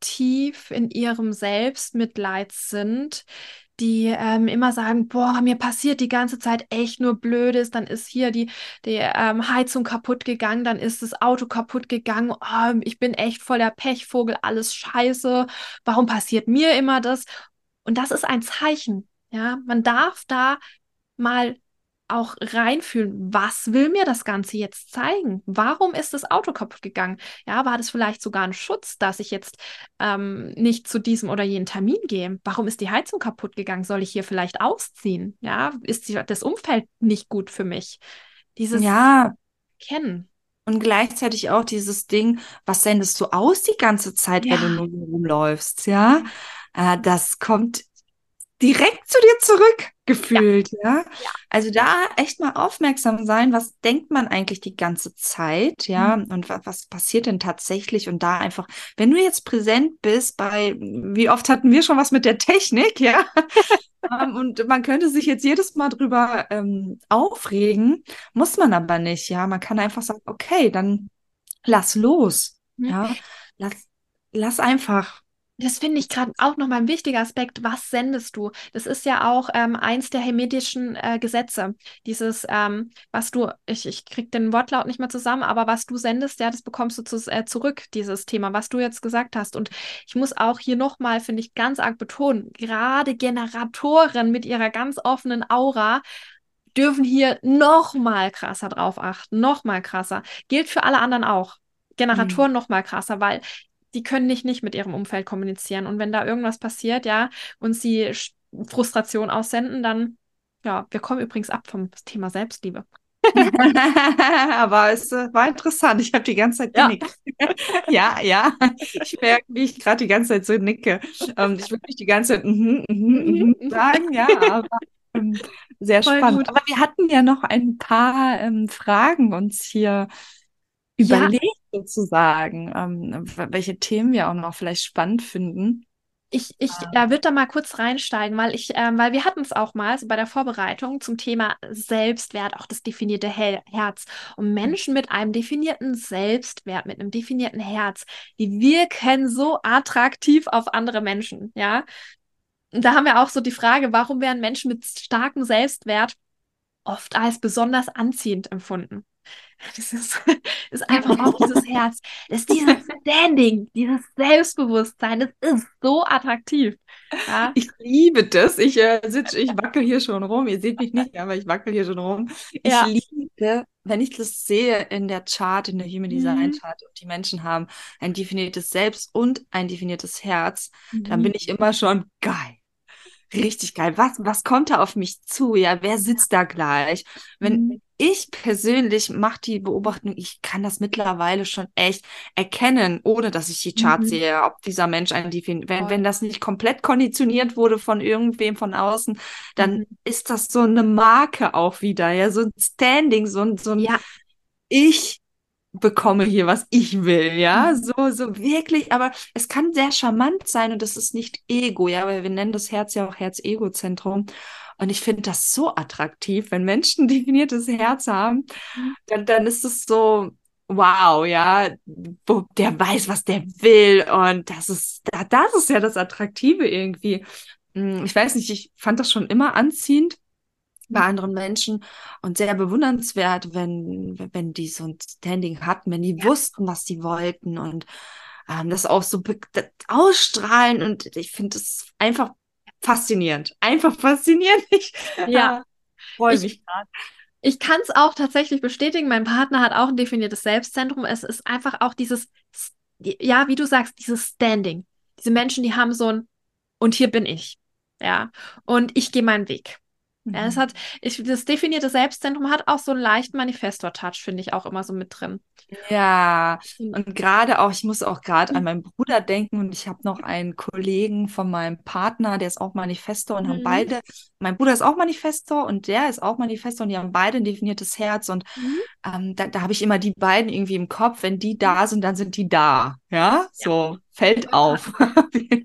tief in ihrem Selbstmitleid sind, die ähm, immer sagen, boah, mir passiert die ganze Zeit echt nur Blödes, dann ist hier die, die ähm, Heizung kaputt gegangen, dann ist das Auto kaputt gegangen, oh, ich bin echt voll der Pechvogel, alles scheiße, warum passiert mir immer das? Und das ist ein Zeichen, ja, man darf da mal auch reinfühlen, was will mir das Ganze jetzt zeigen? Warum ist das Auto kaputt gegangen? Ja, war das vielleicht sogar ein Schutz, dass ich jetzt ähm, nicht zu diesem oder jenen Termin gehe? Warum ist die Heizung kaputt gegangen? Soll ich hier vielleicht ausziehen? Ja, ist die, das Umfeld nicht gut für mich? Dieses ja. Kennen. Und gleichzeitig auch dieses Ding, was sendest du aus die ganze Zeit, ja. wenn du nur rumläufst? Ja, äh, das kommt direkt zu dir zurück gefühlt, ja. ja. Also da echt mal aufmerksam sein, was denkt man eigentlich die ganze Zeit, ja, mhm. und was, was passiert denn tatsächlich und da einfach, wenn du jetzt präsent bist bei, wie oft hatten wir schon was mit der Technik, ja, um, und man könnte sich jetzt jedes Mal drüber ähm, aufregen, muss man aber nicht, ja, man kann einfach sagen, okay, dann lass los, mhm. ja, lass, lass einfach. Das finde ich gerade auch nochmal ein wichtiger Aspekt. Was sendest du? Das ist ja auch ähm, eins der hermetischen äh, Gesetze. Dieses, ähm, was du, ich, ich kriege den Wortlaut nicht mehr zusammen, aber was du sendest, ja, das bekommst du zu, äh, zurück, dieses Thema, was du jetzt gesagt hast. Und ich muss auch hier nochmal, finde ich, ganz arg betonen, gerade Generatoren mit ihrer ganz offenen Aura dürfen hier nochmal krasser drauf achten, nochmal krasser. Gilt für alle anderen auch. Generatoren mhm. nochmal krasser, weil die können nicht, nicht mit ihrem Umfeld kommunizieren. Und wenn da irgendwas passiert, ja, und sie Frustration aussenden, dann, ja, wir kommen übrigens ab vom Thema Selbstliebe. Aber es war interessant. Ich habe die ganze Zeit genickt. Ja, ja. ja. Ich merke, wie ich gerade die ganze Zeit so nicke. Ähm, ich würde nicht die ganze Zeit mm-hmm, mm-hmm, mm-hmm sagen, ja, aber ähm, sehr voll spannend. Gut. Aber wir hatten ja noch ein paar ähm, Fragen uns hier ja. überlegt. sozusagen, ähm, welche Themen wir auch noch vielleicht spannend finden. Ich, ich äh, würde da mal kurz reinsteigen, weil ich, äh, weil wir hatten es auch mal so bei der Vorbereitung zum Thema Selbstwert, auch das definierte Hel- Herz. Und Menschen mit einem definierten Selbstwert, mit einem definierten Herz, die wirken so attraktiv auf andere Menschen, ja. Und da haben wir auch so die Frage, warum werden Menschen mit starkem Selbstwert oft als besonders anziehend empfunden? Das ist, ist einfach auch dieses Herz, das ist dieses Standing, dieses Selbstbewusstsein, das ist so attraktiv. Ja? Ich liebe das. Ich äh, sitze, ich wackel hier schon rum. Ihr seht mich nicht, aber ich wackel hier schon rum. Ich ja. liebe, wenn ich das sehe in der Chart, in der Human Design Chart, und die Menschen haben ein definiertes Selbst und ein definiertes Herz, mhm. dann bin ich immer schon geil. Richtig geil. Was, was kommt da auf mich zu? Ja, wer sitzt da gleich? Wenn mhm. ich persönlich mache die Beobachtung, ich kann das mittlerweile schon echt erkennen, ohne dass ich die Charts mhm. sehe, ob dieser Mensch einen definiert. Wenn, wenn das nicht komplett konditioniert wurde von irgendwem von außen, dann mhm. ist das so eine Marke auch wieder, ja, so ein Standing, so ein, so ein ja. Ich bekomme hier, was ich will, ja, so, so wirklich, aber es kann sehr charmant sein und das ist nicht Ego, ja, weil wir nennen das Herz ja auch Herz-Ego-Zentrum und ich finde das so attraktiv, wenn Menschen ein definiertes Herz haben, dann, dann ist es so, wow, ja, der weiß, was der will und das ist, das ist ja das Attraktive irgendwie. Ich weiß nicht, ich fand das schon immer anziehend bei anderen Menschen und sehr bewundernswert, wenn wenn die so ein Standing hatten, wenn die ja. wussten, was sie wollten und ähm, das auch so be- das ausstrahlen und ich finde es einfach faszinierend. Einfach faszinierend. Ich ja. äh, freue mich gerade. Ich kann es auch tatsächlich bestätigen, mein Partner hat auch ein definiertes Selbstzentrum. Es ist einfach auch dieses, ja, wie du sagst, dieses Standing. Diese Menschen, die haben so ein, und hier bin ich. Ja, und ich gehe meinen Weg. Ja, es hat, ich, das definierte Selbstzentrum hat auch so einen leichten Manifestor-Touch, finde ich, auch immer so mit drin. Ja, und gerade auch, ich muss auch gerade an meinen Bruder denken und ich habe noch einen Kollegen von meinem Partner, der ist auch Manifestor und mhm. haben beide, mein Bruder ist auch Manifestor und der ist auch Manifestor und die haben beide ein definiertes Herz und mhm. ähm, da, da habe ich immer die beiden irgendwie im Kopf, wenn die da sind, dann sind die da, ja, so. Ja. Fällt auf.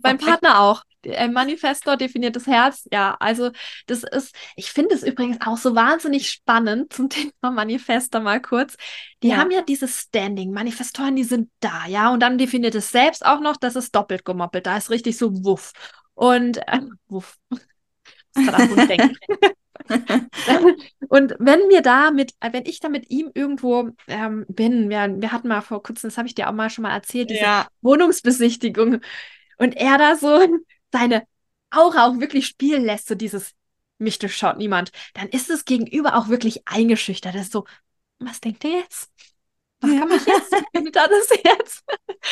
Mein Partner auch. Manifestor, definiertes Herz. Ja, also das ist, ich finde es übrigens auch so wahnsinnig spannend zum Thema Manifestor mal kurz. Die ja. haben ja dieses Standing. Manifestoren, die sind da, ja. Und dann definiertes Selbst auch noch, das ist doppelt gemoppelt. Da ist richtig so wuff. Und äh, wuff. Und wenn wir da mit, wenn ich da mit ihm irgendwo ähm, bin, wir, wir hatten mal vor kurzem, das habe ich dir auch mal schon mal erzählt, diese ja. Wohnungsbesichtigung und er da so seine Aura auch wirklich spielen lässt, so dieses, mich durchschaut niemand, dann ist das Gegenüber auch wirklich eingeschüchtert. Das ist so, was denkt ihr jetzt? Was ja. kann man jetzt? Da das Herz?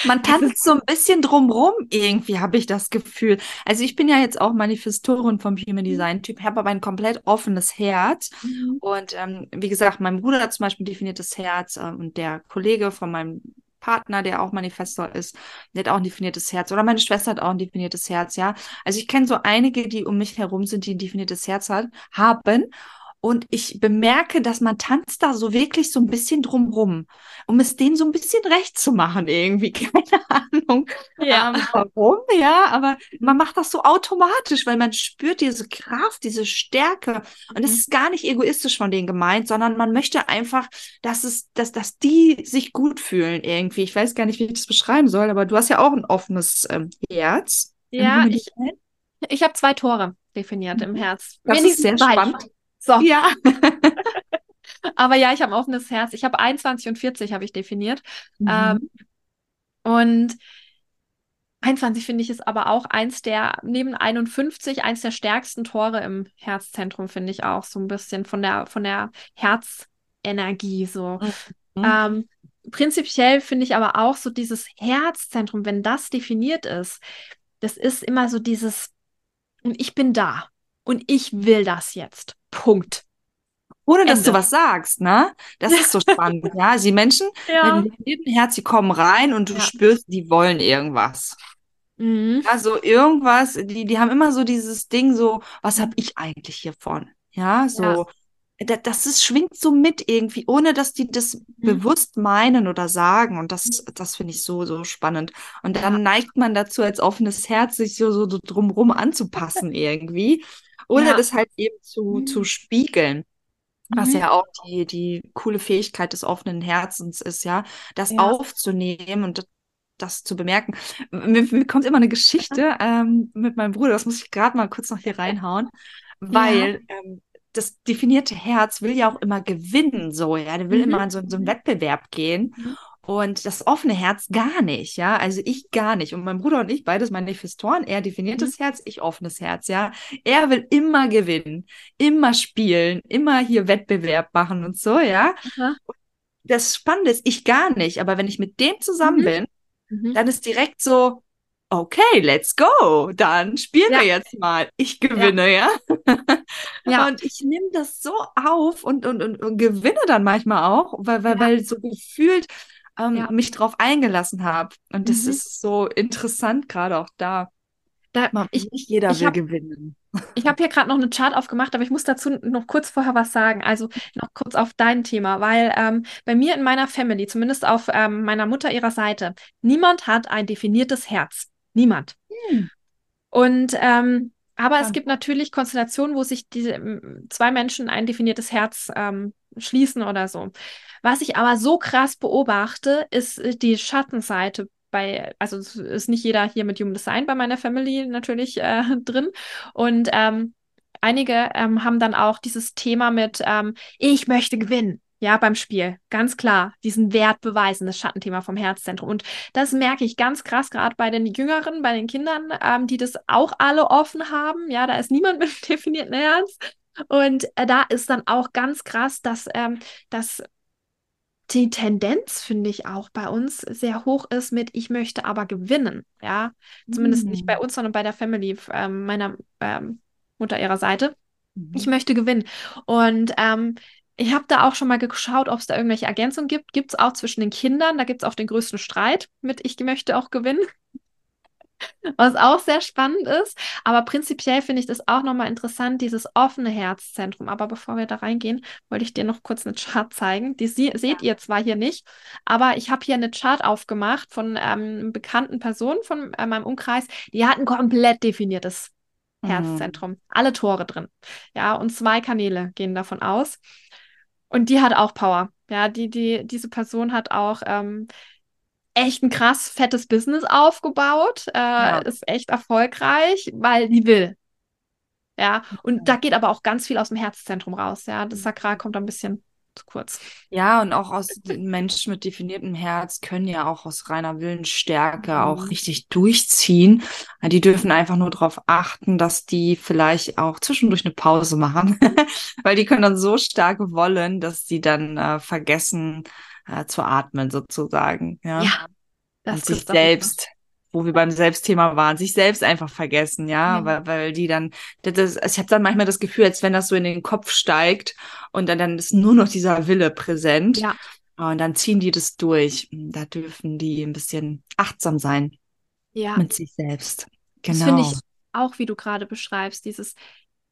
Man tanzt so ein bisschen drumrum, irgendwie habe ich das Gefühl. Also ich bin ja jetzt auch Manifestorin vom Human Design Typ, habe aber ein komplett offenes Herz. Mhm. Und ähm, wie gesagt, mein Bruder hat zum Beispiel definiertes Herz äh, und der Kollege von meinem Partner, der auch Manifestor ist, der hat auch ein definiertes Herz. Oder meine Schwester hat auch ein definiertes Herz, ja. Also ich kenne so einige, die um mich herum sind, die ein definiertes Herz hat, haben. Und ich bemerke, dass man tanzt da so wirklich so ein bisschen drumrum, um es denen so ein bisschen recht zu machen irgendwie. Keine Ahnung, ja. ähm, warum, ja, aber man macht das so automatisch, weil man spürt diese Kraft, diese Stärke. Und das ist gar nicht egoistisch von denen gemeint, sondern man möchte einfach, dass es, dass, dass die sich gut fühlen irgendwie. Ich weiß gar nicht, wie ich das beschreiben soll, aber du hast ja auch ein offenes ähm, Herz. Ja, ich, ich habe zwei Tore definiert im Herz. Das ist sehr spannend. So. Ja. Aber ja, ich habe ein offenes Herz. Ich habe einundzwanzig und vierzig habe ich definiert. Mhm. Ähm, und einundzwanzig finde ich ist aber auch eins der, neben einundfünfzig, eins der stärksten Tore im Herzzentrum, finde ich auch so ein bisschen von der, von der Herzenergie so. Mhm. Ähm, prinzipiell finde ich aber auch so dieses Herzzentrum, wenn das definiert ist, das ist immer so dieses, und ich bin da und ich will das jetzt. Punkt. Ohne, dass Ende. Du was sagst, ne? Das ist so spannend, ja? Die Menschen, ja. mit jedem Herz, die kommen rein und du ja. spürst, die wollen irgendwas. Mhm. Also irgendwas, die, die haben immer so dieses Ding so, was habe ich eigentlich hiervon? Ja, so. Ja. das ist, schwingt so mit irgendwie, ohne dass die das mhm. bewusst meinen oder sagen. Und das, das finde ich so, so spannend. Und dann ja. neigt man dazu, als offenes Herz, sich so, so drumrum anzupassen irgendwie. Oder ja. das halt eben zu, mhm. zu spiegeln. Was ja auch die, die coole Fähigkeit des offenen Herzens ist, ja, das ja. aufzunehmen und das, das zu bemerken. Mir, mir kommt immer eine Geschichte ähm, mit meinem Bruder, das muss ich gerade mal kurz noch hier reinhauen, weil ja. ähm, das definierte Herz will ja auch immer gewinnen, so, ja, der will mhm. immer in so, in so einen Wettbewerb gehen. Mhm. Und das offene Herz gar nicht, ja, also ich gar nicht. Und mein Bruder und ich, beides Manifestoren, er definiertes mhm. Herz, ich offenes Herz, ja. Er will immer gewinnen, immer spielen, immer hier Wettbewerb machen und so, ja. Mhm. Das Spannende ist, ich gar nicht, aber wenn ich mit dem zusammen mhm. bin, mhm. dann ist direkt so, okay, let's go, dann spielen ja. wir jetzt mal. Ich gewinne, ja. ja? ja. Und ich nehme das so auf und, und, und, und gewinne dann manchmal auch, weil, weil, ja. weil so gefühlt, Ähm, ja. mich drauf eingelassen habe. Und das mhm. ist so interessant, gerade auch da. da Mom, ich, nicht jeder ich will hab, gewinnen. Ich habe hier gerade noch eine Chart aufgemacht, aber ich muss dazu noch kurz vorher was sagen. Also noch kurz auf dein Thema, weil ähm, bei mir in meiner Family, zumindest auf ähm, meiner Mutter ihrer Seite, niemand hat ein definiertes Herz. Niemand. Hm. Und ähm, aber ja. es gibt natürlich Konstellationen, wo sich die, zwei Menschen ein definiertes Herz ähm, schließen oder so. Was ich aber so krass beobachte, ist die Schattenseite bei, also ist nicht jeder hier mit Human Design bei meiner Family natürlich äh, drin. Und ähm, einige ähm, haben dann auch dieses Thema mit, ähm, ich möchte gewinnen. Ja, beim Spiel, ganz klar, diesen Wert beweisen, das Schattenthema vom Herzzentrum. Und das merke ich ganz krass, gerade bei den Jüngeren, bei den Kindern, ähm, die das auch alle offen haben. Ja, da ist niemand mit einem definierten Herz. Und äh, da ist dann auch ganz krass, dass ähm, das... die Tendenz, finde ich, auch bei uns sehr hoch ist mit, ich möchte aber gewinnen, ja, zumindest mhm. nicht bei uns, sondern bei der Family äh, meiner äh, Mutter ihrer Seite, mhm. ich möchte gewinnen. Und ähm, ich habe da auch schon mal geschaut, ob es da irgendwelche Ergänzungen gibt, gibt es auch zwischen den Kindern, da gibt es auch den größten Streit mit, ich möchte auch gewinnen, was auch sehr spannend ist, aber prinzipiell finde ich das auch nochmal interessant, dieses offene Herzzentrum. Aber bevor wir da reingehen, wollte ich dir noch kurz eine Chart zeigen, die sie- seht ihr zwar hier nicht, aber ich habe hier eine Chart aufgemacht von ähm, bekannten Personen von äh, meinem Umkreis, die hatten komplett definiertes mhm. Herzzentrum, alle Tore drin, ja, und zwei Kanäle gehen davon aus und die hat auch Power, ja, die, die, diese Person hat auch ähm, echt ein krass fettes Business aufgebaut, äh, ja. ist echt erfolgreich, weil die will. Ja, und ja. da geht aber auch ganz viel aus dem Herzzentrum raus, ja, das Sakral kommt ein bisschen zu kurz. Ja, und auch aus den Menschen mit definiertem Herz können ja auch aus reiner Willensstärke mhm. auch richtig durchziehen. Die dürfen einfach nur darauf achten, dass die vielleicht auch zwischendurch eine Pause machen, weil die können dann so stark wollen, dass sie dann äh, vergessen, Äh, zu atmen sozusagen. Ja, ja, das und sich selbst, wo wir beim Selbstthema waren, sich selbst einfach vergessen, ja, ja. Weil, weil die dann, das, das, ich habe dann manchmal das Gefühl, als wenn das so in den Kopf steigt und dann, dann ist nur noch dieser Wille präsent ja. und dann ziehen die das durch. Da dürfen die ein bisschen achtsam sein ja. mit sich selbst. Genau. Das finde ich auch, wie du gerade beschreibst, dieses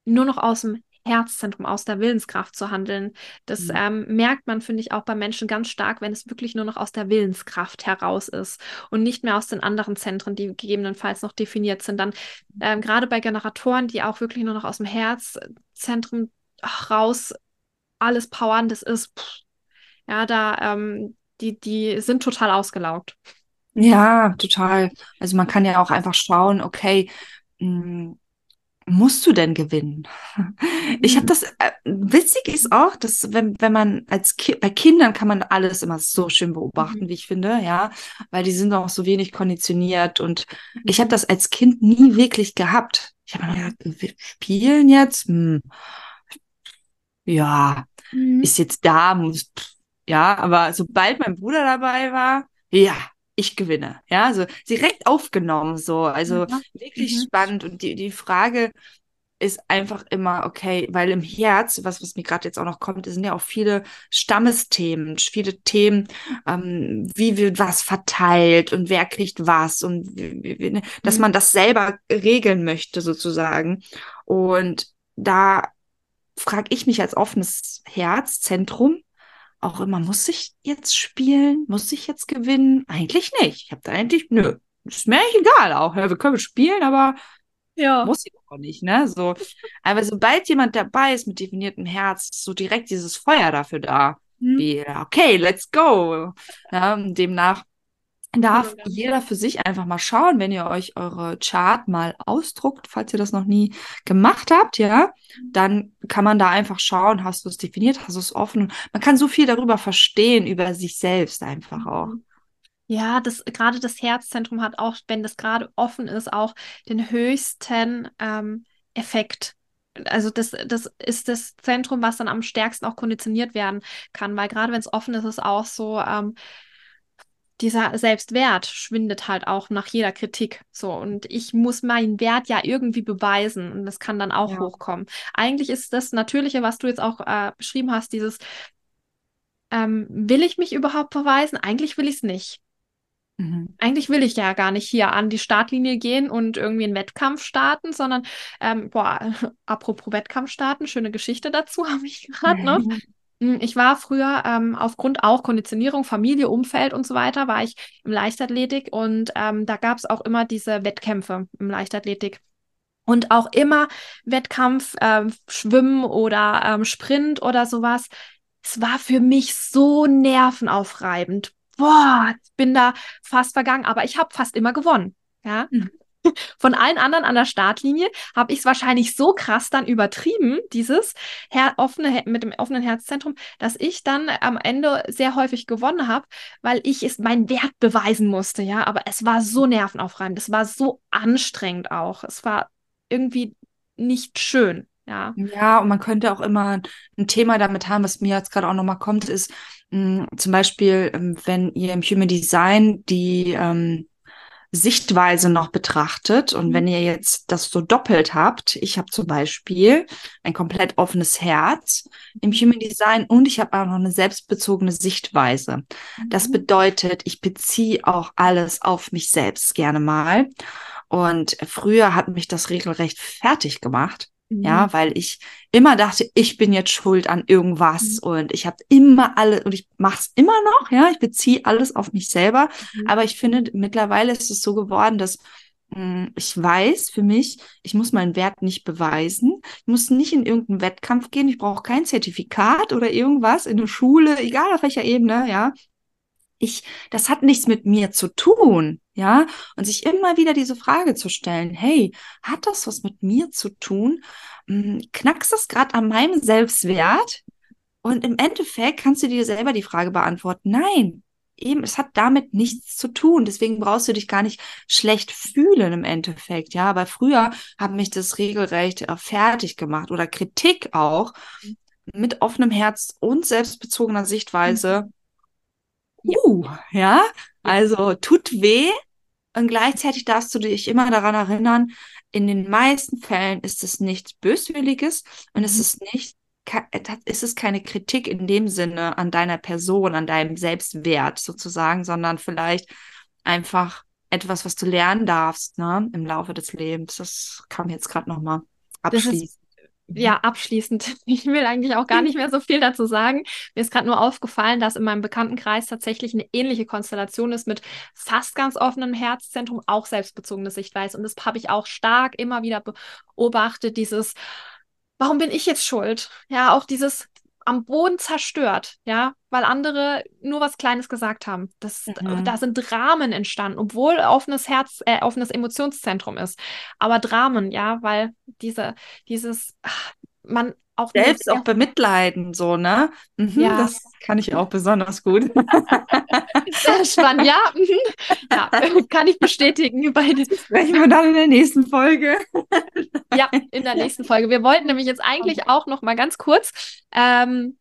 nur noch aus dem Herzzentrum, aus der Willenskraft zu handeln. Das mhm. ähm, merkt man, finde ich, auch bei Menschen ganz stark, wenn es wirklich nur noch aus der Willenskraft heraus ist und nicht mehr aus den anderen Zentren, die gegebenenfalls noch definiert sind. Dann ähm, gerade bei Generatoren, die auch wirklich nur noch aus dem Herzzentrum raus alles powern, das ist, pff, ja, da, ähm, die, die sind total ausgelaugt. Ja, total. Also man kann ja auch einfach schauen, okay, mh, musst du denn gewinnen? Ich habe das, äh, witzig ist auch, dass wenn wenn man als Ki- bei Kindern kann man alles immer so schön beobachten, mhm. wie ich finde, ja, weil die sind auch so wenig konditioniert und mhm. ich habe das als Kind nie wirklich gehabt. Ich habe mir gedacht, wir spielen jetzt, hm. ja, mhm. ist jetzt da, muss, ja, aber sobald mein Bruder dabei war, ja, ich gewinne, ja, also direkt aufgenommen so, also ja. wirklich mhm. spannend und die, die Frage ist einfach immer, okay, weil im Herz, was, was mir gerade jetzt auch noch kommt, sind ja auch viele Stammesthemen, viele Themen, ähm, wie wird was verteilt und wer kriegt was und wie, wie, dass mhm. man das selber regeln möchte sozusagen und da frage ich mich als offenes Herzzentrum auch immer, muss ich jetzt spielen? Muss ich jetzt gewinnen? Eigentlich nicht. Ich habe da eigentlich, nö, ist mir eigentlich egal auch. Ja, wir können spielen, aber ja. Muss ich auch nicht, ne? So. Aber sobald jemand dabei ist mit definiertem Herz, ist so direkt dieses Feuer dafür da. Hm. Wie, okay, let's go. Ja, demnach darf ja, jeder für sich einfach mal schauen, wenn ihr euch eure Chart mal ausdruckt, falls ihr das noch nie gemacht habt, ja, dann kann man da einfach schauen, hast du es definiert, hast du es offen. Man kann so viel darüber verstehen, über sich selbst einfach auch. Ja, das gerade das Herzzentrum hat auch, wenn das gerade offen ist, auch den höchsten ähm, Effekt. Also das, das ist das Zentrum, was dann am stärksten auch konditioniert werden kann, weil gerade wenn es offen ist, ist es auch so, ähm, dieser Selbstwert schwindet halt auch nach jeder Kritik. So, und ich muss meinen Wert ja irgendwie beweisen und das kann dann auch ja. hochkommen. Eigentlich ist das Natürliche, was du jetzt auch äh, beschrieben hast, dieses, ähm, will ich mich überhaupt beweisen? Eigentlich will ich es nicht. Mhm. Eigentlich will ich ja gar nicht hier an die Startlinie gehen und irgendwie einen Wettkampf starten, sondern, ähm, boah, apropos Wettkampf starten, schöne Geschichte dazu habe ich gerade, ne? Ich war früher ähm, aufgrund auch Konditionierung, Familie, Umfeld und so weiter, war ich im Leichtathletik und ähm, da gab es auch immer diese Wettkämpfe im Leichtathletik. Und auch immer Wettkampf, ähm, Schwimmen oder ähm, Sprint oder sowas. Es war für mich so nervenaufreibend. Boah, ich bin da fast vergangen, aber ich habe fast immer gewonnen. Ja. Mhm. Von allen anderen an der Startlinie habe ich es wahrscheinlich so krass dann übertrieben, dieses Her- offene, mit dem offenen Herzzentrum, dass ich dann am Ende sehr häufig gewonnen habe, weil ich es meinen Wert beweisen musste, ja, aber es war so nervenaufreibend, es war so anstrengend auch, es war irgendwie nicht schön, ja. Ja, und man könnte auch immer ein Thema damit haben, was mir jetzt gerade auch nochmal kommt, ist mh, zum Beispiel, wenn ihr im Human Design die ähm, Sichtweise noch betrachtet und wenn ihr jetzt das so doppelt habt, ich habe zum Beispiel ein komplett offenes Herz im Human Design und ich habe auch noch eine selbstbezogene Sichtweise. Das bedeutet, ich beziehe auch alles auf mich selbst gerne mal und früher hat mich das regelrecht fertig gemacht. Ja, weil ich immer dachte, ich bin jetzt schuld an irgendwas mhm. und ich habe immer alle und ich mache es immer noch, ja, ich beziehe alles auf mich selber, mhm. aber ich finde, mittlerweile ist es so geworden, dass mh, ich weiß für mich, ich muss meinen Wert nicht beweisen, ich muss nicht in irgendeinen Wettkampf gehen, ich brauche kein Zertifikat oder irgendwas in der Schule, egal auf welcher Ebene, ja. Ich, das hat nichts mit mir zu tun, ja, und sich immer wieder diese Frage zu stellen, hey, hat das was mit mir zu tun? Knackst das gerade an meinem Selbstwert? Und im Endeffekt kannst du dir selber die Frage beantworten, nein, eben, es hat damit nichts zu tun, deswegen brauchst du dich gar nicht schlecht fühlen im Endeffekt, ja, aber früher hat mich das regelrecht fertig gemacht oder Kritik auch mit offenem Herz und selbstbezogener Sichtweise, mhm. Uh, ja, also tut weh und gleichzeitig darfst du dich immer daran erinnern, in den meisten Fällen ist es nichts Böswilliges und es ist nicht, es ist keine Kritik in dem Sinne an deiner Person, an deinem Selbstwert sozusagen, sondern vielleicht einfach etwas, was du lernen darfst, ne, im Laufe des Lebens. Das kam jetzt gerade nochmal abschließend. Ja, abschließend. Ich will eigentlich auch gar nicht mehr so viel dazu sagen. Mir ist gerade nur aufgefallen, dass in meinem Bekanntenkreis tatsächlich eine ähnliche Konstellation ist mit fast ganz offenem Herzzentrum, auch selbstbezogene Sichtweise. Und das habe ich auch stark immer wieder beobachtet, dieses, warum bin ich jetzt schuld? Ja, auch dieses am Boden zerstört, ja, weil andere nur was Kleines gesagt haben. Das, mhm. Da sind Dramen entstanden, obwohl offenes Herz, äh, offenes Emotionszentrum ist. Aber Dramen, ja, weil diese, dieses, ach, man auch selbst nicht, auch bemitleiden, so, ne? Mhm, ja. Das kann ich auch besonders gut. Sehr spannend, ja. Ja, kann ich bestätigen. Bei den sprechen wir dann in der nächsten Folge. Ja, in der nächsten Folge. Wir wollten nämlich jetzt eigentlich auch noch mal ganz kurz ähm,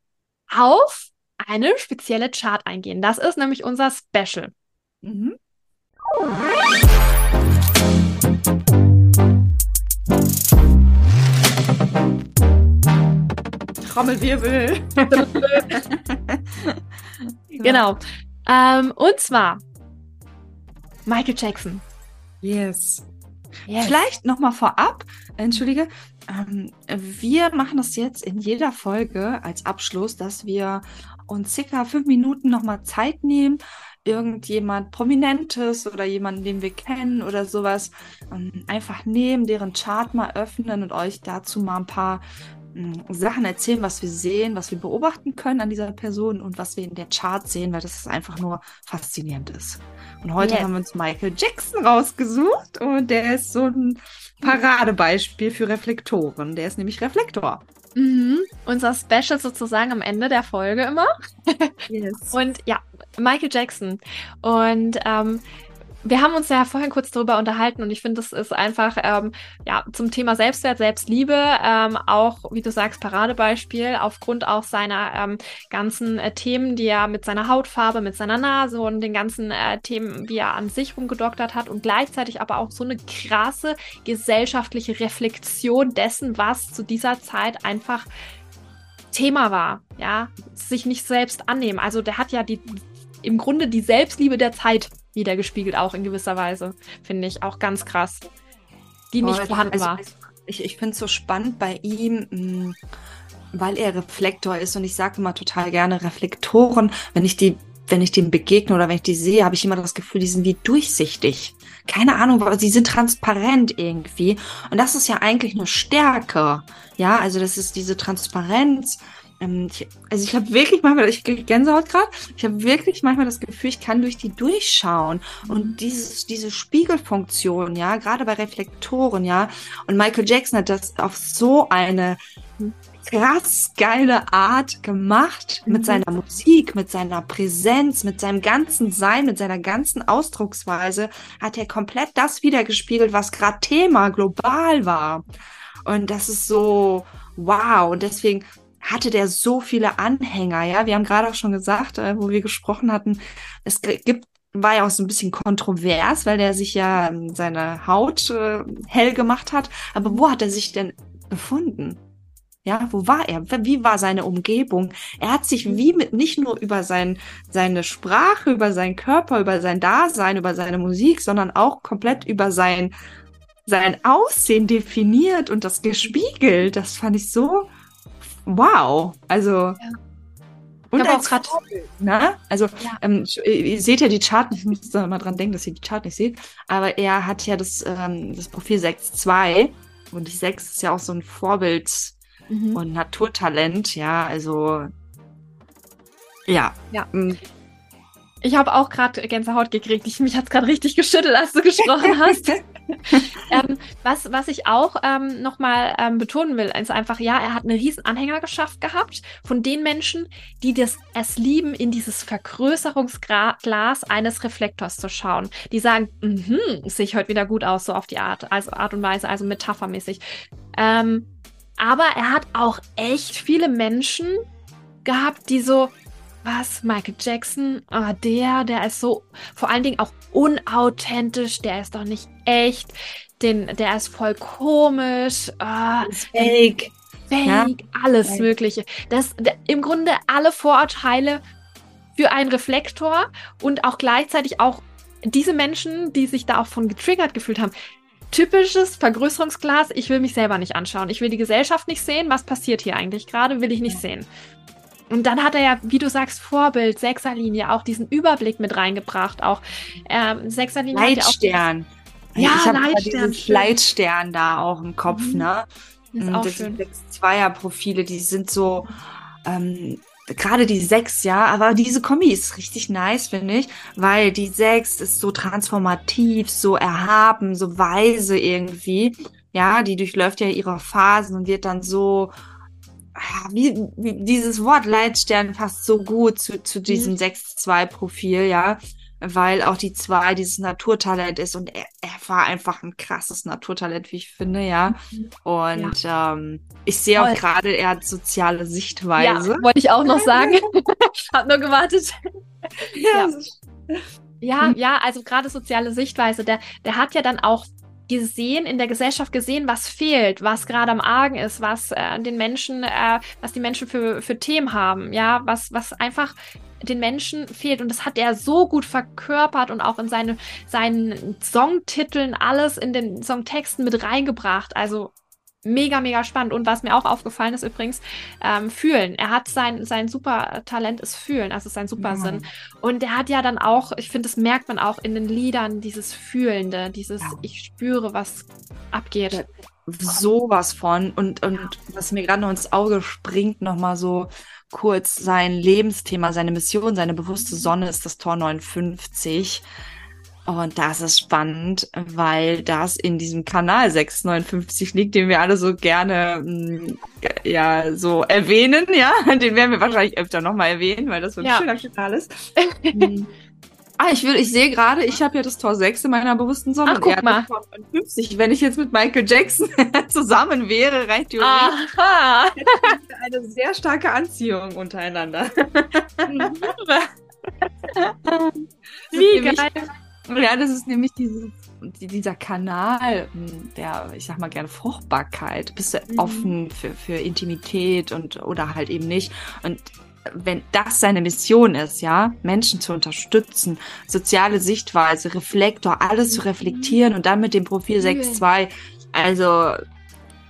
auf eine spezielle Chart eingehen. Das ist nämlich unser Special. Mhm. Trommelwirbel. Genau. Ähm, und zwar Michael Jackson. Yes. Yes. Vielleicht nochmal vorab, entschuldige, Ähm, wir machen das jetzt in jeder Folge als Abschluss, dass wir uns circa fünf Minuten nochmal Zeit nehmen, irgendjemand Prominentes oder jemanden, den wir kennen oder sowas, ähm, einfach nehmen, deren Chart mal öffnen und euch dazu mal ein paar Sachen erzählen, was wir sehen, was wir beobachten können an dieser Person und was wir in der Chart sehen, weil das einfach nur faszinierend ist. Und heute yes. haben wir uns Michael Jackson rausgesucht und der ist so ein Paradebeispiel für Reflektoren. Der ist nämlich Reflektor. Mhm. Unser Special sozusagen am Ende der Folge immer. Yes. Und ja, Michael Jackson. Und ähm, wir haben uns ja vorhin kurz darüber unterhalten und ich finde, das ist einfach ähm, ja, zum Thema Selbstwert, Selbstliebe, ähm, auch, wie du sagst, Paradebeispiel, aufgrund auch seiner ähm, ganzen äh, Themen, die er mit seiner Hautfarbe, mit seiner Nase und den ganzen äh, Themen, wie er an sich rumgedoktert hat und gleichzeitig aber auch so eine krasse gesellschaftliche Reflexion dessen, was zu dieser Zeit einfach Thema war, ja, sich nicht selbst annehmen. Also der hat ja die, im Grunde die Selbstliebe der Zeit wiedergespiegelt, auch in gewisser Weise, finde ich auch ganz krass, die nicht oh, vorhanden also, war. Ich, ich finde es so spannend bei ihm, mh, weil er Reflektor ist und ich sage immer total gerne Reflektoren, wenn ich die, wenn ich denen begegne oder wenn ich die sehe, habe ich immer das Gefühl, die sind wie durchsichtig. Keine Ahnung, aber sie sind transparent irgendwie und das ist ja eigentlich eine Stärke, ja, also das ist diese Transparenz. Ich, also ich habe wirklich manchmal, ich kriege Gänsehaut gerade, ich habe wirklich manchmal das Gefühl, ich kann durch die durchschauen und dieses, diese Spiegelfunktion, ja, gerade bei Reflektoren, ja, und Michael Jackson hat das auf so eine krass geile Art gemacht, mit seiner Musik, mit seiner Präsenz, mit seinem ganzen Sein, mit seiner ganzen Ausdrucksweise, hat er komplett das wiedergespiegelt, was gerade Thema global war und das ist so wow und deswegen hatte der so viele Anhänger, ja. Wir haben gerade auch schon gesagt, äh, wo wir gesprochen hatten, es gibt, war ja auch so ein bisschen kontrovers, weil der sich ja ähm, seine Haut äh, hell gemacht hat. Aber wo hat er sich denn befunden? Ja, wo war er? Wie war seine Umgebung? Er hat sich wie mit, nicht nur über sein, seine Sprache, über seinen Körper, über sein Dasein, über seine Musik, sondern auch komplett über sein, sein Aussehen definiert und das gespiegelt. Das fand ich so wow, also ja. Und auch gerade, ne? Also ja. ähm, ihr seht ja die Chart, ich muss da mal dran denken, dass ihr die Chart nicht seht, aber er hat ja das, ähm, das Profil sechs zwei und die sechs ist ja auch so ein Vorbild mhm. und Naturtalent, ja, also ja. Ja. Ähm, ich habe auch gerade Gänsehaut gekriegt. Ich, mich hat es gerade richtig geschüttelt, als du gesprochen hast. ähm, was, was ich auch ähm, nochmal ähm, betonen will, ist einfach, ja, er hat eine riesen Anhängerschaft gehabt von den Menschen, die das, es lieben, in dieses Vergrößerungsglas eines Reflektors zu schauen. Die sagen, mhm, sehe ich heute wieder gut aus, so auf die Art, also Art und Weise, also metaphermäßig. Ähm, aber er hat auch echt viele Menschen gehabt, die so, was, Michael Jackson, oh, der, der ist so, vor allen Dingen auch unauthentisch, der ist doch nicht echt, den, der ist voll komisch, oh, ist fake, fake, ja? alles fake. Mögliche. Das, der, im Grunde alle Vorurteile für einen Reflektor und auch gleichzeitig auch diese Menschen, die sich da auch von getriggert gefühlt haben. Typisches Vergrößerungsglas, ich will mich selber nicht anschauen, ich will die Gesellschaft nicht sehen, was passiert hier eigentlich gerade, will ich nicht ja. sehen. Und dann hat er ja, wie du sagst, Vorbild, Sechserlinie, auch diesen Überblick mit reingebracht, auch ähm, Sechserlinie. Leitstern. Auch ja, ich Leitstern. Ich habe Leitstern da auch im Kopf, mhm. ne? Das ist auch das schön. Zweier-Profile, die sind so, ähm, gerade die sechs, ja, aber diese Kombi ist richtig nice, finde ich, weil die sechs ist so transformativ, so erhaben, so weise irgendwie, ja, die durchläuft ja ihre Phasen und wird dann so, Wie, wie dieses Wort Leitstern passt so gut zu, zu diesem mhm. sechs zwei Profil, ja, weil auch die zwei dieses Naturtalent ist und er, er war einfach ein krasses Naturtalent, wie ich finde, ja, und ja. Ähm, ich sehe auch gerade, er hat soziale Sichtweise. Ja, wollte ich auch noch sagen, hab nur gewartet. Ja, ja, ja, ja, also gerade soziale Sichtweise, der, der hat ja dann auch gesehen, in der Gesellschaft gesehen, was fehlt, was gerade am Argen ist, was äh, den Menschen, äh, was die Menschen für, für Themen haben, ja, was, was einfach den Menschen fehlt. Und das hat er so gut verkörpert und auch in seine, seinen Songtiteln alles in den Songtexten mit reingebracht. Also mega, mega spannend. Und was mir auch aufgefallen ist übrigens, ähm, Fühlen. Er hat sein, sein super Talent ist Fühlen, also sein Supersinn. Ja. Und er hat ja dann auch, ich finde, das merkt man auch in den Liedern, dieses Fühlende, dieses ja. Ich spüre, was abgeht. Ja, sowas von. Und, und ja. was mir gerade noch ins Auge springt, nochmal so kurz, sein Lebensthema, seine Mission, seine bewusste Sonne ist das Tor neunundfünfzig. Und das ist spannend, weil das in diesem Kanal sechs neun fünf liegt, den wir alle so gerne ja so erwähnen, ja. Den werden wir wahrscheinlich öfter nochmal erwähnen, weil das so ein ja. schöner Kanal ist. Ah, ich will, ich sehe gerade, ich habe ja das Tor sechs in meiner bewussten Sonne. Ach, guck mal. Tor fünfundfünfzig. Wenn ich jetzt mit Michael Jackson zusammen wäre, rein theoretisch, hätte ich eine sehr starke Anziehung untereinander. Wie geil. Ja, das ist nämlich dieses, dieser Kanal der, ich sag mal gerne, Fruchtbarkeit. Bist du mhm. offen für, für Intimität und oder halt eben nicht. Und wenn das seine Mission ist, ja, Menschen zu unterstützen, soziale Sichtweise, Reflektor, alles zu reflektieren und dann mit dem Profil sechs zwei, also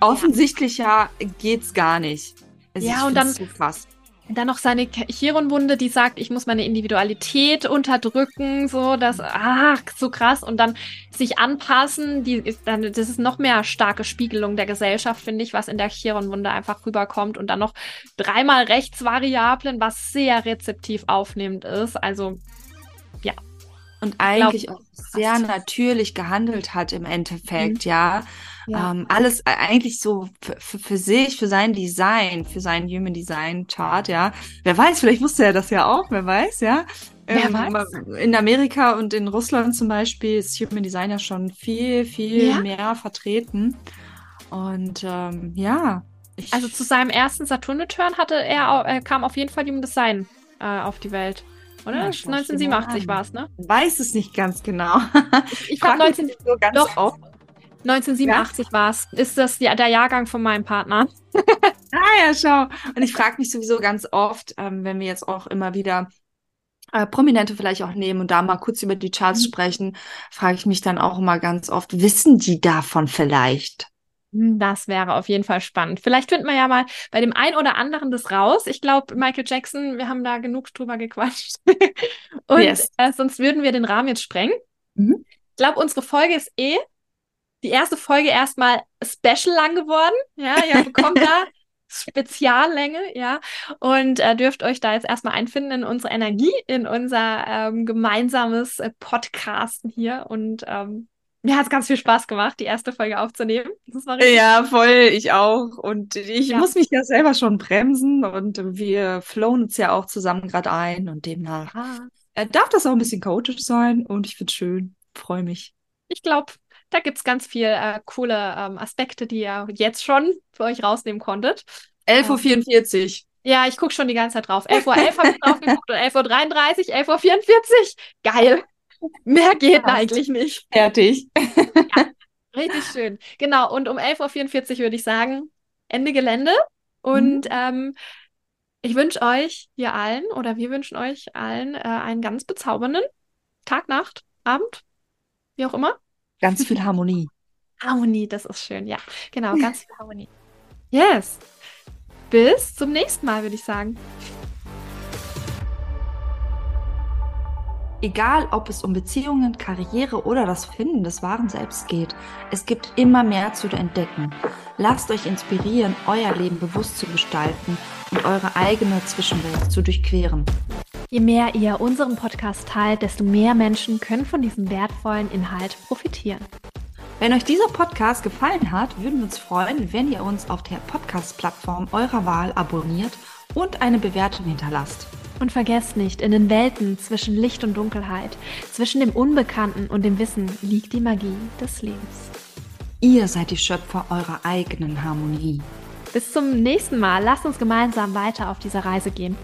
offensichtlicher geht's gar nicht. Es ja, ist und dann so krass. Dann noch seine Chironwunde, die sagt, ich muss meine Individualität unterdrücken, so, das, ach, so krass, und dann sich anpassen, die ist dann, das ist noch mehr starke Spiegelung der Gesellschaft, finde ich, was in der Chironwunde einfach rüberkommt, und dann noch dreimal Rechtsvariablen, was sehr rezeptiv aufnehmend ist, also, ja. Und eigentlich glaub, auch sehr krass. Natürlich gehandelt hat im Endeffekt, mhm. ja. Ja. Ähm, alles eigentlich so für, für, für sich, für sein Design, für seinen Human Design Chart, ja. Wer weiß, vielleicht wusste er das ja auch, wer weiß, ja. Wer ähm, weiß. In Amerika und in Russland zum Beispiel ist Human Design ja schon viel, viel ja? mehr vertreten. Und ähm, ja. Ich also zu seinem ersten Saturn-Return hatte er, er kam auf jeden Fall Human Design äh, auf die Welt. Oder? neunzehnhundertsiebenundachtzig war es, ne? Weiß es nicht ganz genau. Ich, ich frage mich so ganz doch, oft. neunzehnhundertsiebenundachtzig ja? war es. Ist das ja, der Jahrgang von meinem Partner? Ah ja, schau. Und ich frage mich sowieso ganz oft, ähm, wenn wir jetzt auch immer wieder äh, Prominente vielleicht auch nehmen und da mal kurz über die Charts mhm. sprechen, frage ich mich dann auch immer ganz oft, wissen die davon vielleicht? Das wäre auf jeden Fall spannend. Vielleicht finden wir ja mal bei dem einen oder anderen das raus. Ich glaube, Michael Jackson, wir haben da genug drüber gequatscht. Und yes. äh, sonst würden wir den Rahmen jetzt sprengen. Mhm. Ich glaube, unsere Folge ist eh die erste Folge erstmal special lang geworden. Ja, ihr bekommt da Speziallänge, ja. Und äh, dürft euch da jetzt erstmal einfinden in unsere Energie, in unser ähm, gemeinsames äh, Podcasten hier. Und ähm, mir hat es ganz viel Spaß gemacht, die erste Folge aufzunehmen. Das war richtig ja, voll, ich auch. Und ich ja. muss mich ja selber schon bremsen. Und wir flowen uns ja auch zusammen gerade ein. Und demnach ah. darf das auch ein bisschen chaotisch sein. Und ich finde es schön, freue mich. Ich glaube, da gibt es ganz viele äh, coole ähm, Aspekte, die ihr jetzt schon für euch rausnehmen konntet. elf Uhr vierundvierzig. Ja, ich gucke schon die ganze Zeit drauf. elf Uhr elf habe ich drauf geguckt und elf Uhr dreiunddreißig, elf Uhr vierundvierzig. Geil. Mehr geht ja. eigentlich nicht. Fertig. Ja, richtig schön. Genau, und um elf Uhr vierundvierzig würde ich sagen, Ende Gelände. Und mhm. ähm, ich wünsche euch, ihr allen, oder wir wünschen euch allen äh, einen ganz bezaubernden Tag, Nacht, Abend, wie auch immer. Ganz viel Harmonie. Harmonie, das ist schön, ja. Genau, ganz viel Harmonie. Yes. Bis zum nächsten Mal, würde ich sagen. Egal, ob es um Beziehungen, Karriere oder das Finden des wahren Selbst geht, es gibt immer mehr zu entdecken. Lasst euch inspirieren, euer Leben bewusst zu gestalten und eure eigene Zwischenwelt zu durchqueren. Je mehr ihr unseren Podcast teilt, desto mehr Menschen können von diesem wertvollen Inhalt profitieren. Wenn euch dieser Podcast gefallen hat, würden wir uns freuen, wenn ihr uns auf der Podcast-Plattform eurer Wahl abonniert und eine Bewertung hinterlasst. Und vergesst nicht, in den Welten zwischen Licht und Dunkelheit, zwischen dem Unbekannten und dem Wissen liegt die Magie des Lebens. Ihr seid die Schöpfer eurer eigenen Harmonie. Bis zum nächsten Mal. Lasst uns gemeinsam weiter auf dieser Reise gehen.